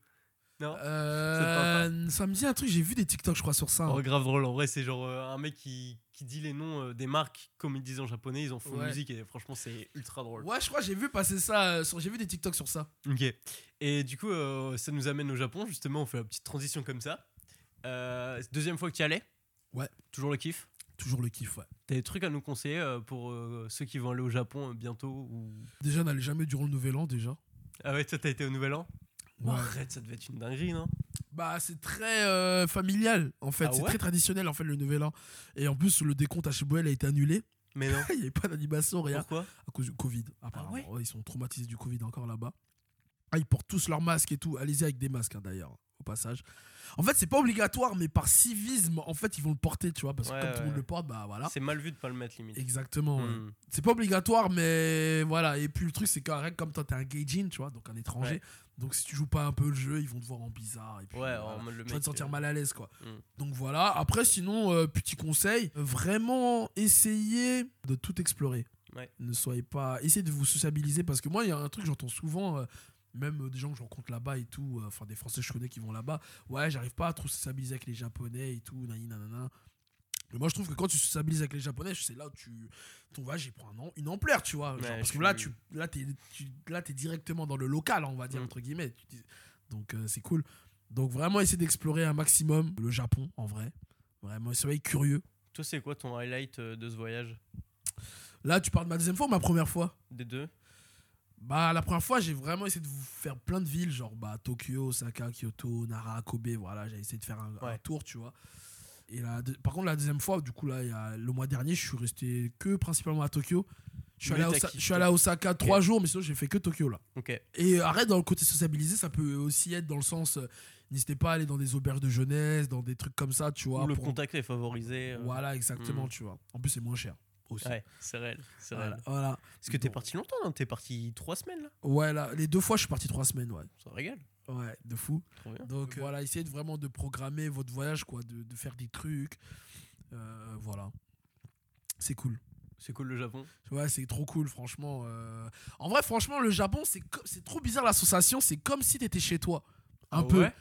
Non euh, ça me dit un truc, j'ai vu des TikTok, je crois, sur ça. Oh, hein. Grave drôle, en vrai, c'est genre euh, un mec qui, qui dit les noms euh, des marques comme ils disent en japonais, ils en font ouais. musique et franchement, c'est ultra drôle. Ouais, je crois, j'ai vu passer ça, euh, sur, j'ai vu des TikTok sur ça. Ok. Et du coup, euh, ça nous amène au Japon, justement, on fait la petite transition comme ça. Euh, deuxième fois que tu y allais ? Ouais. Toujours le kiff ? Toujours le kiff, ouais. T'as des trucs à nous conseiller euh, pour euh, ceux qui vont aller au Japon euh, bientôt ou... Déjà, n'allez jamais durant le Nouvel An, déjà. Ah ouais, toi, t'as été au Nouvel An ? Ouais. Arrête, ça devait être une dinguerie, non ? Bah, c'est très euh, familial, en fait. Ah c'est ouais très traditionnel, en fait, le Nouvel An. Et en plus, le décompte à Shibuya a été annulé. Mais non. Il n'y avait pas d'animation, rien. Pourquoi ? À cause du Covid, apparemment. Ah ouais ouais, ils sont traumatisés du Covid encore là-bas. Ah, ils portent tous leurs masques et tout. Allez-y avec des masques, hein, d'ailleurs, au passage. En fait, c'est pas obligatoire, mais par civisme, en fait, ils vont le porter, tu vois. Parce que ouais, comme ouais. tout le monde le porte, bah voilà. C'est mal vu de pas le mettre, limite. Exactement. Hmm. Ouais. C'est pas obligatoire, mais voilà. Et puis, le truc, c'est qu'arrête, comme toi, t'es un gaijin, tu vois, donc un étranger. Ouais. Donc, si tu joues pas un peu le jeu, ils vont te voir en bizarre. Et puis, ouais, voilà, le tu vas te sentir euh... mal à l'aise, quoi. Mm. Donc, voilà. Après, sinon, euh, petit conseil, vraiment essayez de tout explorer. Ouais. Ne soyez pas... Essayez de vous sociabiliser parce que moi, il y a un truc que j'entends souvent... Euh, même des gens que je rencontre là-bas et tout, enfin euh, des Français je connais qui vont là-bas, ouais, j'arrive pas à trop sociabiliser avec les Japonais et tout, nanana. Mais moi je trouve que quand tu sociabilises avec les Japonais, c'est là où tu, ton voyage il prend un, une ampleur, tu vois. Genre, ouais, parce que là, tu, là, t'es, tu, là, t'es directement dans le local, on va dire, mmh. entre guillemets. Donc euh, c'est cool. Donc vraiment, essayer d'explorer un maximum le Japon, en vrai. Vraiment, soyez curieux. Toi, c'est quoi ton highlight de ce voyage ? Là, tu parles de ma deuxième fois ou ma première fois ? Des deux. Bah, la première fois, j'ai vraiment essayé de vous faire plein de villes, genre bah, Tokyo, Osaka, Kyoto, Nara, Kobe, voilà, j'ai essayé de faire un, ouais. un tour, tu vois. Et là, de... par contre, la deuxième fois, du coup, là, y a... le mois dernier, je suis resté que principalement à Tokyo. Je suis allé à, Osa... je suis allé à Osaka okay. trois jours, mais sinon, j'ai fait que Tokyo, là. Okay. Et arrête, dans le côté sociabilisé, ça peut aussi être dans le sens, euh, n'hésitez pas à aller dans des auberges de jeunesse, dans des trucs comme ça, tu vois. Où le pour... contact est favorisé. Euh... Voilà, exactement, mmh. tu vois. En plus, c'est moins cher. Aussi. Ouais, c'est réel, c'est réel. Voilà, voilà. Parce que t'es bon. parti longtemps, hein, t'es parti trois semaines là. Ouais, là, les deux fois je suis parti trois semaines, ouais. Ça régale. Ouais, de fou. Trop bien. Donc okay. voilà, essayez de vraiment de programmer votre voyage, quoi, de, de faire des trucs, euh, voilà. C'est cool. C'est cool le Japon. Ouais, c'est trop cool, franchement. Euh... En vrai, franchement, le Japon, c'est co- c'est trop bizarre l'association, c'est comme si t'étais chez toi, un ah, peu. Ouais,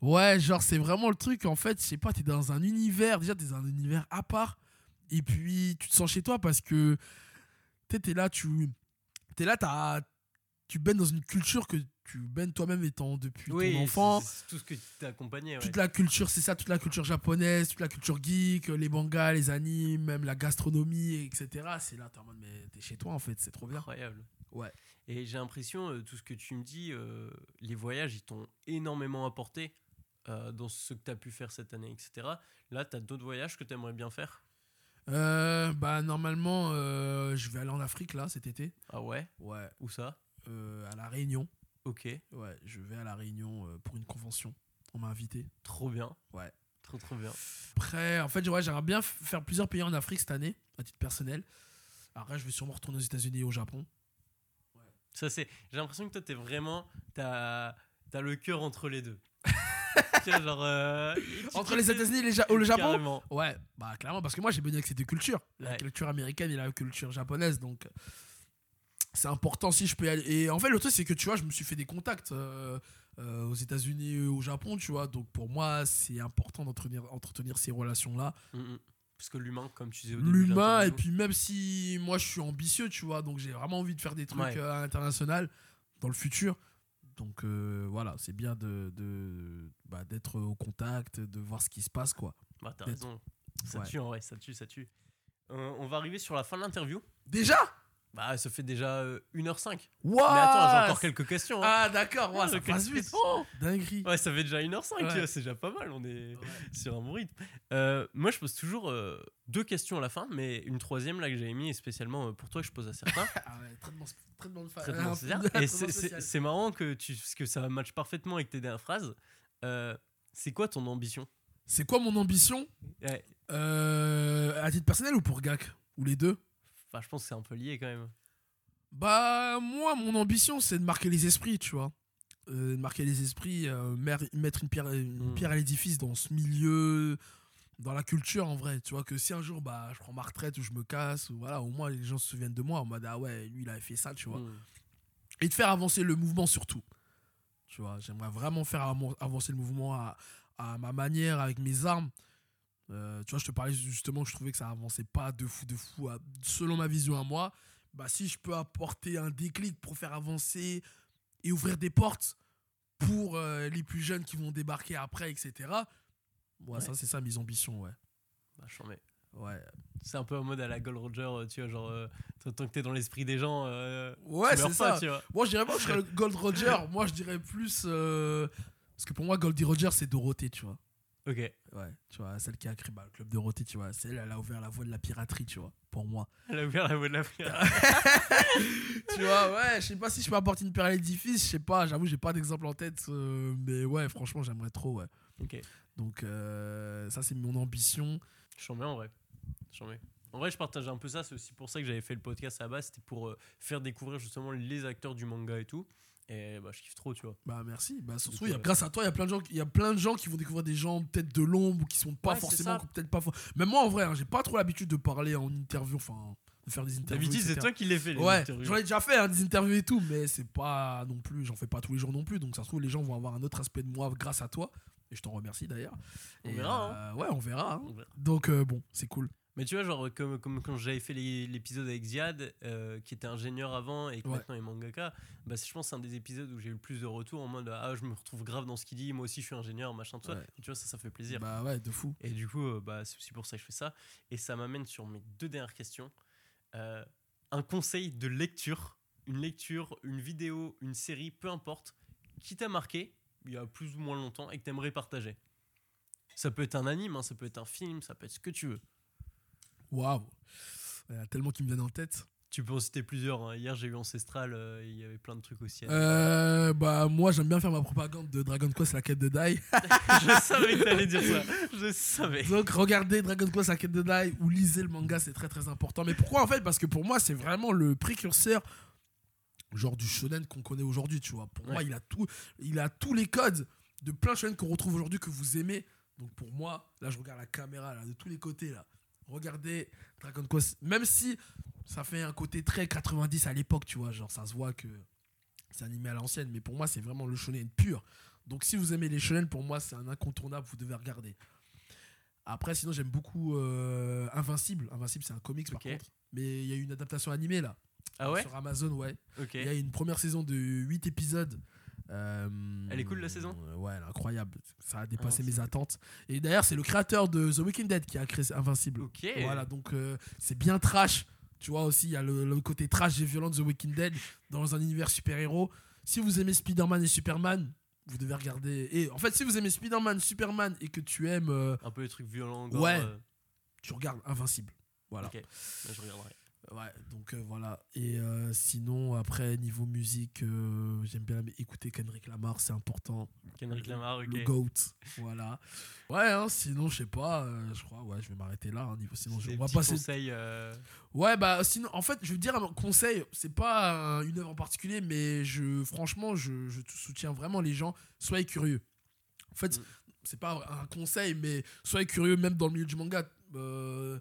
ouais, genre c'est vraiment le truc. En fait, je sais pas, t'es dans un univers, déjà t'es dans un univers à part. Et puis, tu te sens chez toi parce que t'es là, tu t'es là, t'as, tu baignes dans une culture que tu baignes toi-même étant depuis oui, ton enfant. C'est, c'est tout ce que t'as accompagné. Ouais. Toute la culture, c'est ça, toute la culture japonaise, toute la culture geek, les mangas, les animes, même la gastronomie, et cetera. C'est là, t'es en mode, mais t'es chez toi en fait, c'est trop bien. Incroyable. Ouais. Et j'ai l'impression, euh, tout ce que tu me dis, euh, les voyages, ils t'ont énormément apporté euh, dans ce que t'as pu faire cette année, et cetera. Là, t'as d'autres voyages que t'aimerais bien faire ? Euh, bah normalement euh, je vais aller en Afrique là cet été. Ah ouais ? Ouais. Où ça ? euh, À La Réunion. Ok. Ouais, je vais à La Réunion euh, pour une convention. On m'a invité. Trop bien. Ouais. Trop trop bien. Après, en fait, ouais, j'aimerais bien f- faire plusieurs pays en Afrique cette année, à titre personnel. Après, je vais sûrement retourner aux États-Unis et au Japon. Ouais. Ça c'est. J'ai l'impression que toi t'es vraiment, t'as, t'as le cœur entre les deux. Genre, euh, entre les États-Unis et les ja- le Japon carrément. Ouais, bah clairement, parce que moi j'ai baigné avec ces deux cultures, la ouais. culture américaine et la culture japonaise, donc c'est important si je peux y aller. Et en fait, le truc c'est que tu vois, je me suis fait des contacts euh, euh, aux États-Unis et au Japon, tu vois, donc pour moi c'est important d'entretenir entretenir ces relations-là. Mm-hmm. Parce que l'humain, comme tu disais au début, l'humain, et puis même si moi je suis ambitieux, tu vois, donc j'ai vraiment envie de faire des trucs ouais. euh, internationaux dans le futur. Donc euh, voilà, c'est bien de, de bah, d'être au contact, de voir ce qui se passe, quoi. Bah t'as d'être... raison, ça ouais. tue en vrai, ça tue, ça tue. Euh, on va arriver sur la fin de l'interview. Déjà ? Bah, ça fait déjà une heure cinq. What? Mais attends, j'ai encore quelques questions. Hein. Ah, d'accord, ouais, ça passe vite. Oh, dinguerie. Ouais, ça fait déjà une heure cinq, ouais. C'est déjà pas mal, on est ouais. sur un bon rythme. Euh, moi, je pose toujours euh, deux questions à la fin, mais une troisième, là, que j'avais mis, et spécialement pour toi, je pose à certains. Ah ouais, traitement, traitement de fa... traitement social. Et c'est, c'est, c'est marrant que, tu, parce que ça matche parfaitement avec tes dernières phrases. Euh, c'est quoi ton ambition? C'est quoi mon ambition? Ouais. Euh, à titre personnel ou pour G A A K? Ou les deux? Bah, je pense que c'est un peu lié quand même. Bah, moi, mon ambition, c'est de marquer les esprits, tu vois. Euh, marquer les esprits, euh, mettre une pierre, une mmh. pierre à l'édifice dans ce milieu, dans la culture en vrai. Tu vois, que si un jour, bah, je prends ma retraite ou je me casse, ou voilà, au moins les gens se souviennent de moi en mode, ah ouais, lui, il avait fait ça, tu vois. Mmh. Et de faire avancer le mouvement surtout. Tu vois, j'aimerais vraiment faire avancer le mouvement à, à ma manière, avec mes armes. Euh, tu vois, je te parlais justement que je trouvais que ça avançait pas de fou de fou à, selon ma vision à moi. Bah, si je peux apporter un déclic pour faire avancer et ouvrir des portes pour euh, les plus jeunes qui vont débarquer après, et cetera. Moi, ouais. ça, c'est ça mes ambitions, ouais. Bah, j'en mets. Ouais. C'est un peu en mode à la Gold Roger, tu vois, genre, euh, tant que t'es dans l'esprit des gens, euh, ouais, tu meurs pas, tu vois. Moi, je dirais pas que je serais le Gold Roger, moi, je dirais plus. Euh, parce que pour moi, Goldie Roger, c'est Dorothée, tu vois. Ok. Ouais, tu vois, celle qui a créé bah, le club Dorothée, tu vois, celle, elle a ouvert la voie de la piraterie, tu vois, pour moi. Elle a ouvert la voie de la piraterie. Tu vois, ouais, je sais pas si je peux apporter une pierre à l'édifice, je sais pas, j'avoue, j'ai pas d'exemple en tête, euh, mais ouais, franchement, j'aimerais trop, ouais. Ok. Donc, euh, ça, c'est mon ambition. J'en mets en vrai. J'en mets. En vrai, je partage un peu ça, c'est aussi pour ça que j'avais fait le podcast à la base, c'était pour euh, faire découvrir justement les acteurs du manga et tout. Et bah, je kiffe trop, tu vois. Bah, merci. Bah, surtout, y a, grâce à toi, il y a plein de gens, il y a plein de gens qui vont découvrir des gens peut-être de l'ombre, qui sont pas ouais, forcément, peut-être pas. For... Même moi, en vrai, hein, j'ai pas trop l'habitude de parler en interview, enfin, de faire des interviews. D'habitude, c'est toi qui les fais. Les ouais, interviews. J'en ai déjà fait hein, des interviews et tout, mais c'est pas non plus, j'en fais pas tous les jours non plus. Donc, ça se trouve, les gens vont avoir un autre aspect de moi grâce à toi. Et je t'en remercie d'ailleurs. On et verra. Euh, hein. Ouais, on verra, hein. On verra. Donc, euh, bon, c'est cool. Mais tu vois, genre, comme, comme quand j'avais fait les, l'épisode avec Ziad, euh, qui était ingénieur avant et qui ouais. maintenant est mangaka, bah, je pense que c'est un des épisodes où j'ai eu le plus de retours en mode ah, je me retrouve grave dans ce qu'il dit, moi aussi je suis ingénieur, machin, tout ouais. ça. Et tu vois, ça, ça fait plaisir. Bah ouais, de fou. Et du coup, euh, bah, c'est aussi pour ça que je fais ça. Et ça m'amène sur mes deux dernières questions. Euh, un conseil de lecture, une lecture, une vidéo, une série, peu importe, qui t'a marqué il y a plus ou moins longtemps et que t'aimerais partager. Ça peut être un anime, hein, ça peut être un film, ça peut être ce que tu veux. Waouh, il y a tellement qui me viennent en tête. Tu peux en citer plusieurs. Hein. Hier, j'ai eu Ancestral, euh, il y avait plein de trucs aussi. Euh, bah, moi, j'aime bien faire ma propagande de Dragon Quest, la quête de Dai. Je savais que t'allais dire ça. Je savais. Donc, regardez Dragon Quest, la quête de Dai ou lisez le manga, c'est très très important. Mais pourquoi en fait? Parce que pour moi, c'est vraiment le précurseur genre du shonen qu'on connaît aujourd'hui. Tu vois, pour ouais. moi, il a, tout, il a tous les codes de plein de shonen qu'on retrouve aujourd'hui que vous aimez. Donc, pour moi, là, je regarde la caméra là, de tous les côtés là. Regardez Dragon Quest, même si ça fait un côté très quatre-vingt-dix à l'époque, tu vois, genre ça se voit que c'est animé à l'ancienne, mais pour moi c'est vraiment le shonen pur. Donc si vous aimez les shonen, pour moi c'est un incontournable, vous devez regarder. Après sinon j'aime beaucoup euh, Invincible, Invincible c'est un comics okay. par contre, mais il y a eu une adaptation animée là, ah ouais sur Amazon, ouais. Il okay. y a une première saison de huit épisodes. Euh, elle est cool la saison euh, ouais, elle est incroyable. Ça a dépassé ah, mes attentes. Et d'ailleurs, c'est le créateur de The Walking Dead qui a créé Invincible. Ok. Voilà, donc euh, c'est bien trash. Tu vois aussi, il y a le, le côté trash et violent de The Walking Dead dans un univers super-héros. Si vous aimez Spider-Man et Superman, vous devez regarder. Et en fait, si vous aimez Spider-Man, Superman et que tu aimes euh, un peu les trucs violents, gore, ouais, euh... tu regardes Invincible. Voilà. Ok. Là, je regarderai. Ouais, donc euh, voilà. Et euh, sinon, après, niveau musique, euh, j'aime bien écouter Kendrick Lamar, c'est important. Kendrick Lamar, ok. Le GOAT, voilà. Ouais, hein, sinon, je sais pas, euh, je crois, ouais, je vais m'arrêter là. Hein, niveau, sinon, je, on va passer. Conseils, euh... ouais, bah, sinon, en fait, je veux dire, un conseil, c'est pas euh, une œuvre en particulier, mais je, franchement, je, je soutiens vraiment les gens. Soyez curieux. En fait, mm. c'est pas un conseil, mais soyez curieux, même dans le milieu du manga. Euh,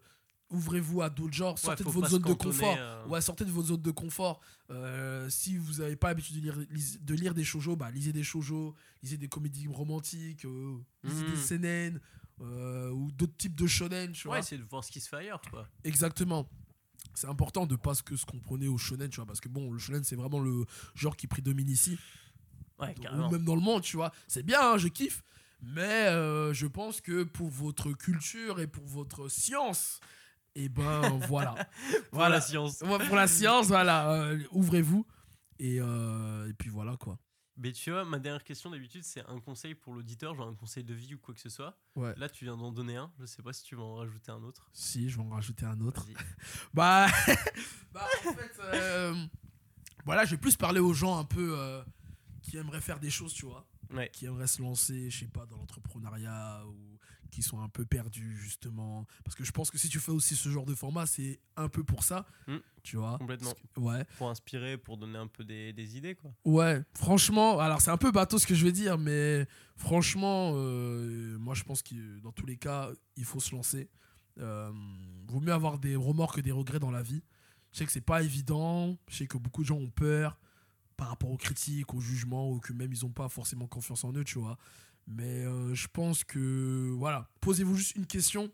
Ouvrez-vous à d'autres genres, sortez, ouais, de, votre euh... ouais, sortez de votre zone de confort. Euh, si vous n'avez pas l'habitude de lire, de lire des shoujo, bah, lisez des shoujo, lisez des comédies romantiques, euh, lisez mmh. des seinen euh, ou d'autres types de shonen. Tu ouais, vois. Essayez de voir ce qui se fait ailleurs. Quoi. Exactement. C'est important de ne pas ce que se comprenait au shonen, tu vois, parce que bon, le shonen, c'est vraiment le genre qui prédomine ici, ouais, donc, ou même dans le monde. Tu vois. C'est bien, hein, je kiffe, mais euh, je pense que pour votre culture et pour votre science, Et ben euh, voilà. Pour voilà la science. Ouais, pour la science, voilà. Euh, ouvrez-vous. Et, euh, et puis voilà quoi. Mais tu vois, ma dernière question d'habitude, c'est un conseil pour l'auditeur, genre un conseil de vie ou quoi que ce soit. Ouais. Là, tu viens d'en donner un. Je sais pas si tu vas en rajouter un autre. Si, je vais en rajouter un autre. bah, bah, en fait, euh, voilà, je vais plus parler aux gens un peu euh, qui aimeraient faire des choses, tu vois. Ouais. Qui aimeraient se lancer, je sais pas, dans l'entrepreneuriat ou qui sont un peu perdus, justement. Parce que je pense que si tu fais aussi ce genre de format, c'est un peu pour ça, mmh, tu vois. Complètement. Que, ouais. Pour inspirer, pour donner un peu des, des idées, quoi. Ouais, franchement, alors c'est un peu bateau ce que je vais dire, mais franchement, euh, moi je pense que dans tous les cas, il faut se lancer. Euh, vaut mieux avoir des remords que des regrets dans la vie. Je sais que c'est pas évident, je sais que beaucoup de gens ont peur par rapport aux critiques, aux jugements, ou que même ils ont pas forcément confiance en eux, tu vois. Mais euh, je pense que, voilà, posez-vous juste une question.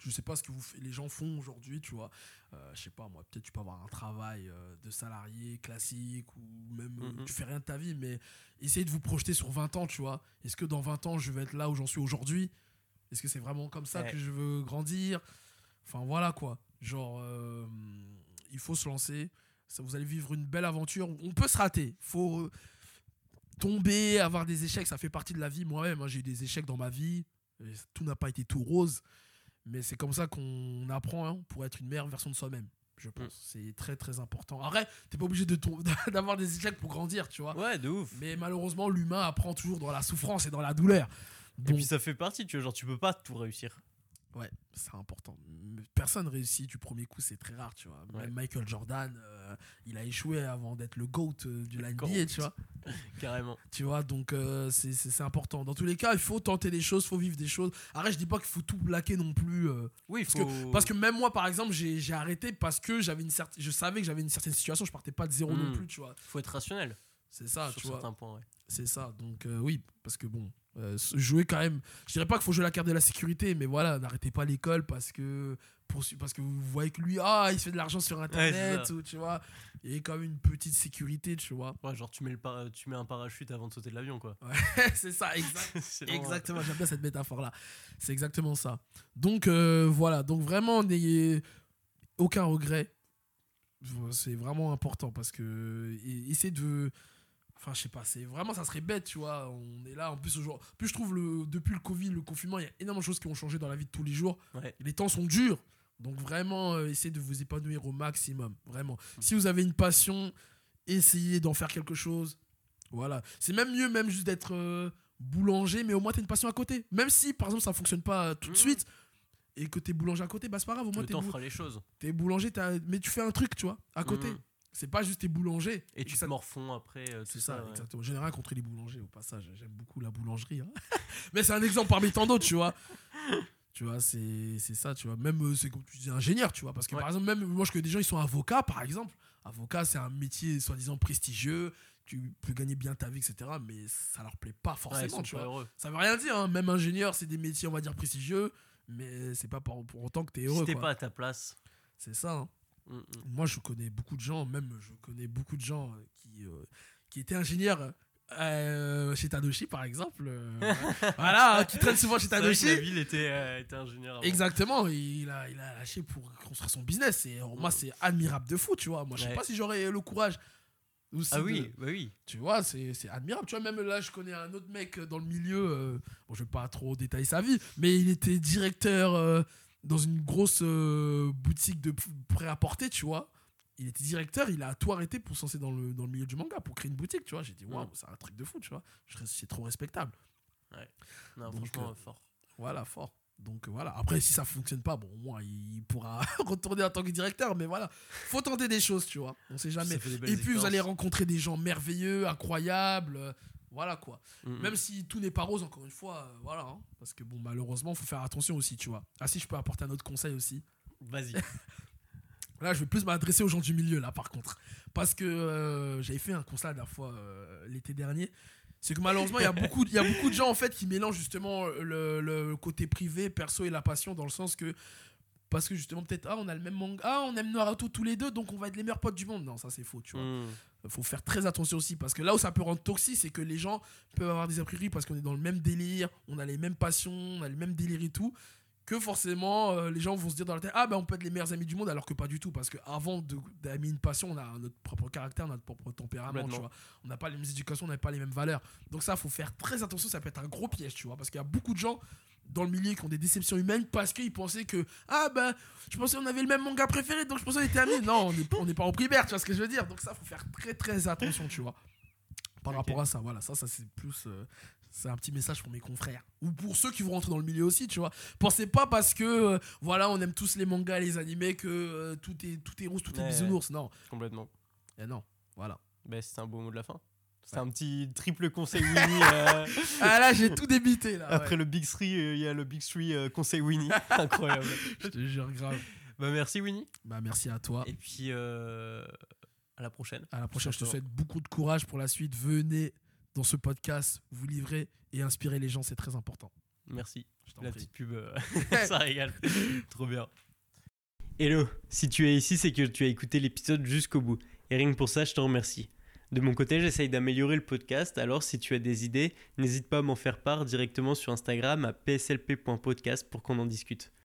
Je sais pas ce que vous, les gens font aujourd'hui, tu vois. Euh, je sais pas, moi, peut-être tu peux avoir un travail euh, de salarié classique ou même euh, mm-hmm. tu fais rien de ta vie, mais essayez de vous projeter sur vingt ans, tu vois. Est-ce que dans vingt ans, je vais être là où j'en suis aujourd'hui ? Est-ce que c'est vraiment comme ça ouais. que je veux grandir ? Enfin, voilà, quoi. Genre, euh, il faut se lancer. Ça, vous allez vivre une belle aventure. On peut se rater. Faut... Euh, tomber, avoir des échecs, ça fait partie de la vie. Moi-même, hein, j'ai eu des échecs dans ma vie. Tout n'a pas été tout rose. Mais c'est comme ça qu'on apprend hein, pour être une meilleure version de soi-même, je pense. Mmh. C'est très, très important. Après, t'es pas obligé de to- d'avoir des échecs pour grandir, tu vois. Ouais, de ouf. Mais malheureusement, l'humain apprend toujours dans la souffrance et dans la douleur. Donc... Et puis ça fait partie, tu vois. Genre, tu peux pas tout réussir. Ouais, c'est important. Personne réussit du premier coup, c'est très rare, tu vois. Même ouais. Michael Jordan, euh, il a échoué avant d'être le GOAT euh, de la N B A, tu vois. Carrément. Tu vois, donc euh, c'est, c'est, c'est important. Dans tous les cas, il faut tenter des choses, il faut vivre des choses. Arrête, je dis pas qu'il faut tout plaquer non plus. Euh, oui, parce, faut... que, parce que même moi, par exemple, j'ai, j'ai arrêté parce que j'avais une certaine, je savais que j'avais une certaine situation, je partais pas de zéro mmh. non plus, tu vois. Faut être rationnel. C'est ça, sur tu vois. Sur certains points, ouais. C'est ça, donc euh, oui, parce que bon... Euh, jouer quand même, je dirais pas qu'il faut jouer la carte de la sécurité, mais voilà, n'arrêtez pas l'école parce que, pour, parce que vous voyez que lui, ah, il se fait de l'argent sur internet, ouais, ou, tu vois, il y a quand même une petite sécurité, tu vois. Ouais, genre tu mets, le para- tu mets un parachute avant de sauter de l'avion, quoi. Ouais, c'est ça, exact- c'est exactement, j'aime bien cette métaphore-là. C'est exactement ça. Donc euh, voilà, donc vraiment, n'ayez aucun regret. C'est vraiment important parce que, essayez de... Enfin, je sais pas, c'est vraiment, ça serait bête, tu vois. On est là, en plus, aujourd'hui. En plus, je trouve, le, depuis le Covid, le confinement, il y a énormément de choses qui ont changé dans la vie de tous les jours. Ouais. Les temps sont durs. Donc, vraiment, euh, essayez de vous épanouir au maximum. Vraiment. Mmh. Si vous avez une passion, essayez d'en faire quelque chose. Voilà. C'est même mieux, même juste d'être euh, boulanger, mais au moins, t'as une passion à côté. Même si, par exemple, ça fonctionne pas tout de mmh. suite et que t'es boulanger à côté, bah, c'est pas grave. Au moins, le t'es, temps boul- fera les choses. T'es boulanger, t'as... mais tu fais un truc, tu vois, à côté. Mmh. C'est pas juste tes boulangers. Et, et tu te ça... morfonds après. Euh, c'est tout ça, ça ouais. exactement. J'ai rien contre les boulangers, au passage. J'aime beaucoup la boulangerie. Hein. Mais c'est un exemple parmi tant d'autres, tu vois. Tu vois, c'est, c'est ça, tu vois. Même, c'est comme tu disais, ingénieur, tu vois. Parce que ouais. par exemple, même moi, je connais des gens, ils sont avocats, par exemple. Avocat, c'est un métier soi-disant prestigieux. Tu peux gagner bien ta vie, et cetera. Mais ça leur plaît pas forcément, ouais, tu pas vois. Heureux. Ça veut rien dire. Hein. Même ingénieur, c'est des métiers, on va dire, prestigieux. Mais c'est pas pour, pour autant que t'es heureux. Si t'es quoi. Pas à ta place. C'est ça, hein. Mmh. Moi, je connais beaucoup de gens, même je connais beaucoup de gens qui, euh, qui étaient ingénieurs euh, chez Tanoshi, par exemple. Euh, voilà, qui traînent souvent chez Tanoshi. La ville était, euh, était ingénieur. Avant. Exactement, il a, il a lâché pour construire son business. Et mmh. moi, c'est admirable de fou, tu vois. Moi, je sais ouais. pas si j'aurais le courage. Ah de, oui, bah oui. Tu vois, c'est, c'est admirable. Tu vois, même là, je connais un autre mec dans le milieu. Euh, bon, je vais pas trop détailler sa vie, mais il était directeur. Euh, dans une grosse euh, boutique de prêt-à-porter, tu vois. Il était directeur, il a tout arrêté pour se lancer dans le, dans le milieu du manga, pour créer une boutique, tu vois. J'ai dit, waouh, c'est un truc de fou, tu vois. Je, c'est trop respectable. Ouais, non, donc, franchement, euh, fort. Voilà, fort. Donc, euh, voilà. Après, si ça ne fonctionne pas, bon, au moins, il pourra retourner en tant que directeur, mais voilà. Faut tenter des choses, tu vois. On ne sait jamais. Et puis, expériences. Vous allez rencontrer des gens merveilleux, incroyables... Euh, Voilà quoi. Mmh. Même si tout n'est pas rose, encore une fois, euh, voilà. Hein. Parce que bon, malheureusement, il faut faire attention aussi, tu vois. Ah si, je peux apporter un autre conseil aussi. Vas-y. Là, je vais plus m'adresser aux gens du milieu, là, par contre. Parce que euh, j'avais fait un constat la dernière fois, euh, l'été dernier. C'est que malheureusement, il y a beaucoup de gens, en fait, qui mélangent justement le, le côté privé, perso et la passion, dans le sens que... Parce que justement, peut-être, ah, on a le même manga, ah, on aime Naruto tous les deux, donc on va être les meilleurs potes du monde. Non, ça, c'est faux, tu vois. Mmh. Faut faire très attention aussi, parce que là où ça peut rendre toxique, c'est que les gens peuvent avoir des a priori parce qu'on est dans le même délire, on a les mêmes passions, on a les mêmes délires et tout. que forcément euh, les gens vont se dire dans la tête, ah ben on peut être les meilleurs amis du monde, alors que pas du tout, parce qu'avant d'aimer une passion, on a notre propre caractère, notre propre tempérament, tu vois. On n'a pas les mêmes éducations, on n'a pas les mêmes valeurs. Donc ça, faut faire très attention, ça peut être un gros piège, tu vois, parce qu'il y a beaucoup de gens dans le milieu qui ont des déceptions humaines parce qu'ils pensaient que, ah ben, je pensais qu'on avait le même manga préféré, donc je pensais qu'on était amis. Non, on n'est pas en primaire, tu vois ce que je veux dire. Donc ça, faut faire très très attention, tu vois, par okay. rapport à ça. Voilà, ça, ça c'est plus... Euh, c'est un petit message pour mes confrères. Ou pour ceux qui vont rentrer dans le milieu aussi, tu vois. Pensez pas parce que, euh, voilà, on aime tous les mangas, les animés, que euh, tout est tout est rose, tout ouais, est bisounours. Non. Complètement. Et non, voilà. Bah, c'est un beau mot de la fin. C'est ouais. un petit triple conseil Winnie. Euh... Ah là, j'ai tout débité, là. Après ouais. le Big Three, il euh, y a le Big Three euh, conseil Winnie. Incroyable. Je te jure, grave. Bah, merci, Winnie. Bah, merci à toi. Et puis, euh, à la prochaine. À la prochaine. Je te souhaite beaucoup de courage pour la suite. Venez dans ce podcast, vous livrez et inspirez les gens, c'est très important. Merci. La prie. Petite pub, euh, ça régale. Trop bien. Hello, si tu es ici, c'est que tu as écouté l'épisode jusqu'au bout. Et rien que pour ça, je te remercie. De mon côté, j'essaye d'améliorer le podcast, alors si tu as des idées, n'hésite pas à m'en faire part directement sur Instagram à p s l p point podcast pour qu'on en discute.